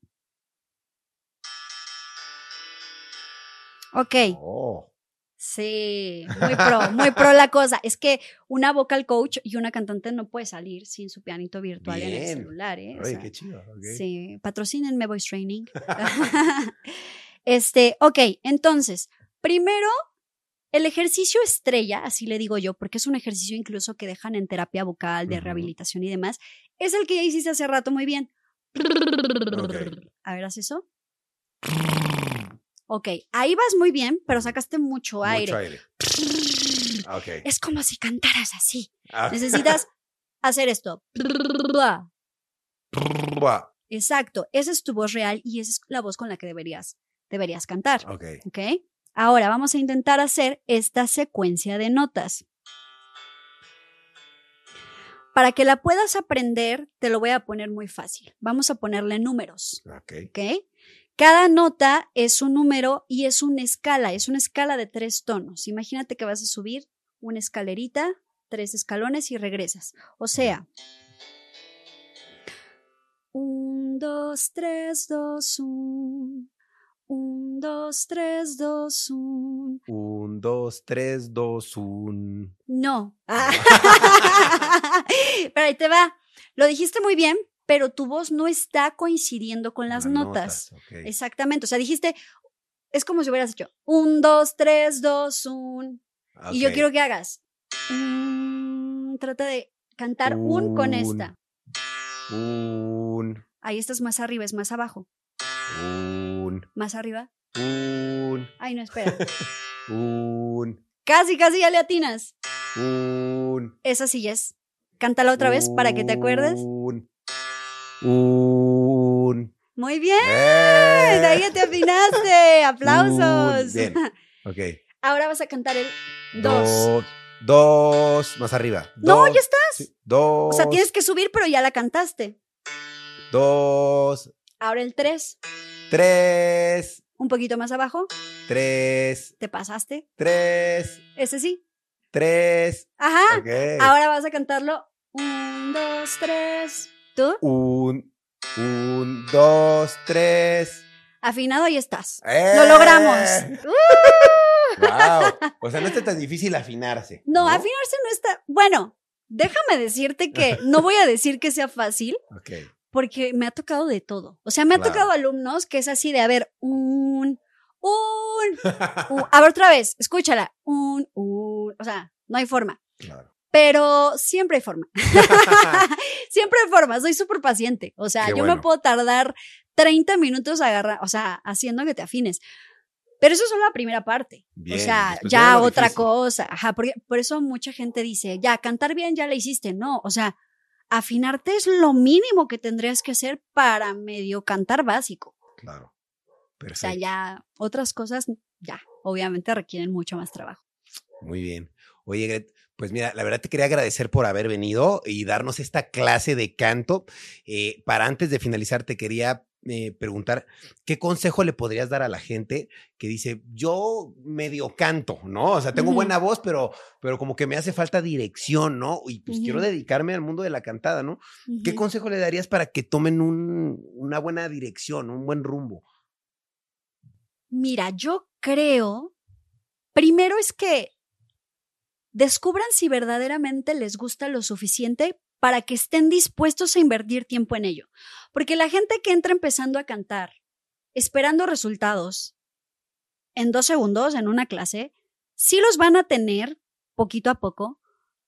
Ok. Oh. Sí, muy pro, muy pro la cosa. Es que una vocal coach y una cantante no puede salir sin su pianito virtual. Bien. En el celular, ¿eh? Oye, o sea, qué chido. Okay. Sí, patrocínenme Voice Training. Este, ok, entonces, primero, el ejercicio estrella, así le digo yo, porque es un ejercicio incluso que dejan en terapia vocal, de uh-huh. rehabilitación y demás, es el que ya hiciste hace rato muy bien. Okay. A ver, haz eso. Ok, ahí vas muy bien, pero sacaste mucho aire. Mucho aire. Okay. Es como si cantaras así. Ah. Necesitas hacer esto. Exacto, esa es tu voz real y esa es la voz con la que deberías, deberías cantar. Okay. Okay. Ahora vamos a intentar hacer esta secuencia de notas. Para que la puedas aprender, te lo voy a poner muy fácil. Vamos a ponerle números. Ok. Ok. Cada nota es un número y es una escala, es una escala de tres tonos. Imagínate que vas a subir una escalerita, tres escalones y regresas. O sea, un, dos, tres, dos, un. Un, dos, tres, dos, un. Un, dos, tres, dos, un. No. Ah. Pero ahí te va. Lo dijiste muy bien, pero tu voz no está coincidiendo con las, las notas. notas okay. Exactamente, o sea, dijiste, es como si hubieras hecho un, dos, tres, dos, un. Okay. Y yo quiero que hagas, mm, trata de cantar un, un con esta. Un. Ahí estás más arriba, es más abajo. Un. Más arriba. Un. Ay, no, espera. Un. Casi, casi ya le atinas. Un. Esa sí es. Cántala otra vez un. Para que te acuerdes. Un. Un. Muy bien, eh. ahí ya te afinaste. Aplausos. Bien. Okay. Ahora vas a cantar el dos. Dos, dos más arriba. Dos, no, ya estás. Sí, dos. O sea, tienes que subir, pero ya la cantaste. Dos. Ahora el tres. Tres. Un poquito más abajo. Tres. ¿Te pasaste? Tres. Ese sí. Tres. Ajá. Okay. Ahora vas a cantarlo. Un, dos, tres. ¿Tú? Un, un, dos, tres. Afinado, ahí estás. ¡Eh! ¡Lo logramos! ¡Uh! Wow. O sea, no está tan difícil afinarse. No, no, afinarse no está... Bueno, déjame decirte que no voy a decir que sea fácil. Okay. Porque me ha tocado de todo. O sea, me ha claro. tocado alumnos que es así de, a ver, un, un, un. A ver, otra vez, escúchala. Un, un. O sea, no hay forma. Claro. Pero siempre hay forma. Siempre hay forma. Soy súper paciente. O sea, qué yo bueno. me puedo tardar treinta minutos agarrar, o sea, haciendo que te afines. Pero eso es solo la primera parte. Bien, o sea, ya otra difícil. cosa. Ajá, porque por eso mucha gente dice, ya, cantar bien ya la hiciste. No, o sea, afinarte es lo mínimo que tendrías que hacer para medio cantar básico. Claro. Perfecto. O sea, ya otras cosas, ya, obviamente requieren mucho más trabajo. Muy bien. Oye, Gret, pues mira, la verdad te quería agradecer por haber venido y darnos esta clase de canto. Eh, para antes de finalizar, te quería eh, preguntar, ¿qué consejo le podrías dar a la gente que dice, yo medio canto, ¿no? O sea, tengo uh-huh. buena voz, pero, pero como que me hace falta dirección, ¿no? Y pues uh-huh. quiero dedicarme al mundo de la cantada, ¿no? Uh-huh. ¿Qué consejo le darías para que tomen un, una buena dirección, un buen rumbo? Mira, yo creo, primero es que descubran si verdaderamente les gusta lo suficiente para que estén dispuestos a invertir tiempo en ello. Porque la gente que entra empezando a cantar, esperando resultados, en dos segundos, en una clase, sí los van a tener poquito a poco,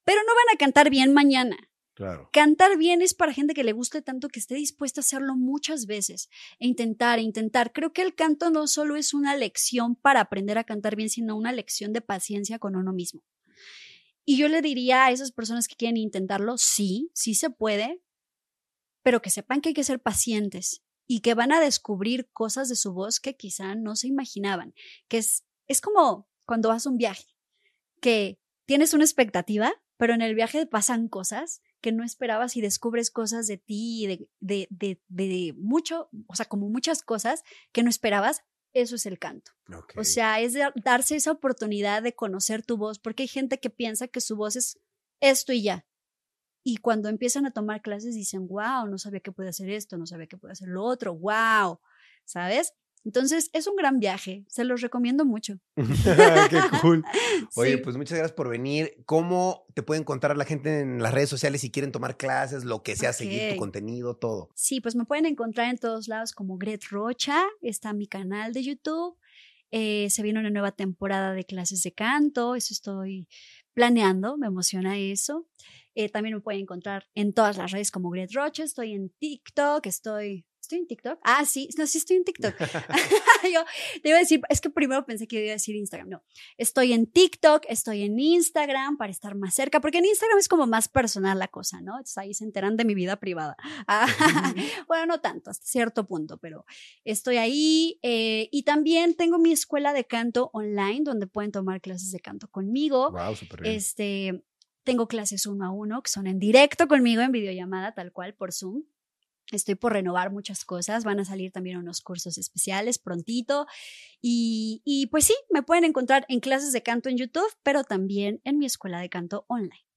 pero no van a cantar bien mañana. Claro. Cantar bien es para gente que le guste tanto que esté dispuesta a hacerlo muchas veces e intentar, e intentar. Creo que el canto no solo es una lección para aprender a cantar bien, sino una lección de paciencia con uno mismo. Y yo le diría a esas personas que quieren intentarlo, sí, sí se puede, pero que sepan que hay que ser pacientes y que van a descubrir cosas de su voz que quizá no se imaginaban, que es, es como cuando vas a un viaje, que tienes una expectativa, pero en el viaje pasan cosas que no esperabas y descubres cosas de ti, de, de, de, de mucho, o sea, como muchas cosas que no esperabas. Eso es el canto. Okay. O sea, es darse esa oportunidad de conocer tu voz, porque hay gente que piensa que su voz es esto y ya. Y cuando empiezan a tomar clases dicen, wow, no sabía que podía hacer esto, no sabía que podía hacer lo otro, wow, ¿sabes? Entonces, es un gran viaje, se los recomiendo mucho. ¡Qué cool! Oye, sí. Pues muchas gracias por venir. ¿Cómo te puede encontrar la gente en las redes sociales si quieren tomar clases, lo que sea, okay. Seguir tu contenido, todo? Sí, pues me pueden encontrar en todos lados como Gret Rocha, está mi canal de YouTube, eh, se viene una nueva temporada de clases de canto, eso estoy planeando, me emociona eso. Eh, también me pueden encontrar en todas las redes como Gret Rocha, estoy en TikTok, estoy... ¿Estoy en TikTok? Ah, sí, no, sí estoy en TikTok. Yo te iba a decir, es que primero pensé que iba a decir Instagram, no. Estoy en TikTok, estoy en Instagram para estar más cerca, porque en Instagram es como más personal la cosa, ¿no? Entonces ahí se enteran de mi vida privada. Bueno, no tanto, hasta cierto punto, pero estoy ahí. Eh, y también tengo mi escuela de canto online, donde pueden tomar clases de canto conmigo. Wow, súper bien. Este, tengo clases uno a uno, que son en directo conmigo, en videollamada, tal cual, por Zoom. Estoy por renovar muchas cosas, van a salir también unos cursos especiales prontito y, y pues sí, me pueden encontrar en clases de canto en YouTube, pero también en mi escuela de canto online.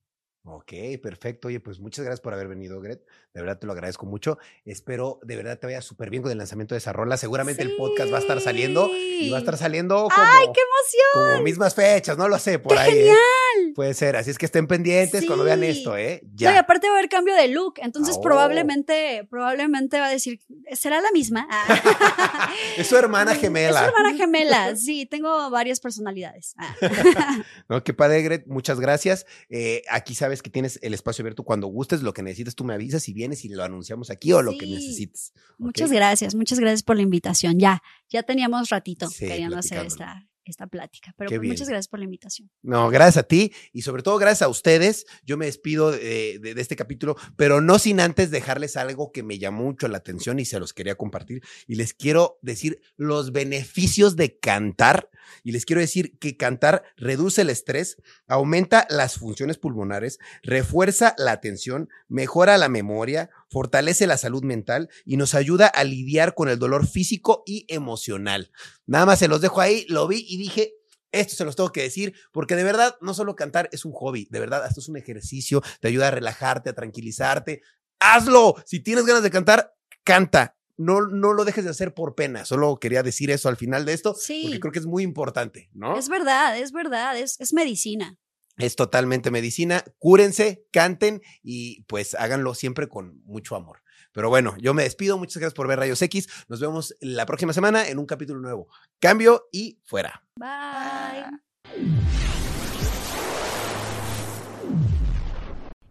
Ok, perfecto. Oye, pues muchas gracias por haber venido, Gret. De verdad te lo agradezco mucho. Espero de verdad te vaya súper bien con el lanzamiento de esa rola. Seguramente sí. El podcast va a estar saliendo y va a estar saliendo como... ¡Ay, qué emoción! Como mismas fechas, no lo sé, por ¡qué ahí. ¡Genial! ¿Eh? Puede ser, así es que estén pendientes sí. Cuando vean esto, ¿eh? Ya. No, y aparte va a haber cambio de look, entonces oh. probablemente probablemente va a decir, ¿será la misma? Ah. Es su hermana gemela. Es su hermana gemela, sí, tengo varias personalidades. Ah. No, qué padre, Gret, muchas gracias. Eh, aquí sabes que tienes el espacio abierto cuando gustes, lo que necesites tú me avisas y vienes y lo anunciamos aquí o sí. Lo que necesites. ¿Okay? Muchas gracias, muchas gracias por la invitación. Ya, ya teníamos ratito sí, queriendo hacer esta, esta plática, pero pues, muchas gracias por la invitación. No, gracias a ti y sobre todo gracias a ustedes. Yo me despido de, de, de este capítulo, pero no sin antes dejarles algo que me llamó mucho la atención y se los quería compartir y les quiero decir los beneficios de cantar. Y les quiero decir que cantar reduce el estrés, aumenta las funciones pulmonares, refuerza la atención, mejora la memoria, fortalece la salud mental y nos ayuda a lidiar con el dolor físico y emocional. Nada más se los dejo ahí, lo vi y dije... Esto se los tengo que decir, porque de verdad no solo cantar es un hobby, de verdad, esto es un ejercicio, te ayuda a relajarte, a tranquilizarte. ¡Hazlo! Si tienes ganas de cantar, canta. No, no lo dejes de hacer por pena. Solo quería decir eso al final de esto, sí. Porque creo que es muy importante, ¿no? Es verdad, es verdad, es, es medicina. Es totalmente medicina. Cúrense, canten y pues háganlo siempre con mucho amor. Pero bueno, yo me despido. Muchas gracias por ver Rayos X. Nos vemos la próxima semana en un capítulo nuevo. Cambio y fuera. Bye.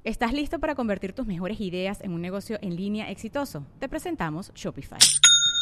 ¿Estás listo para convertir tus mejores ideas en un negocio en línea exitoso? Te presentamos Shopify.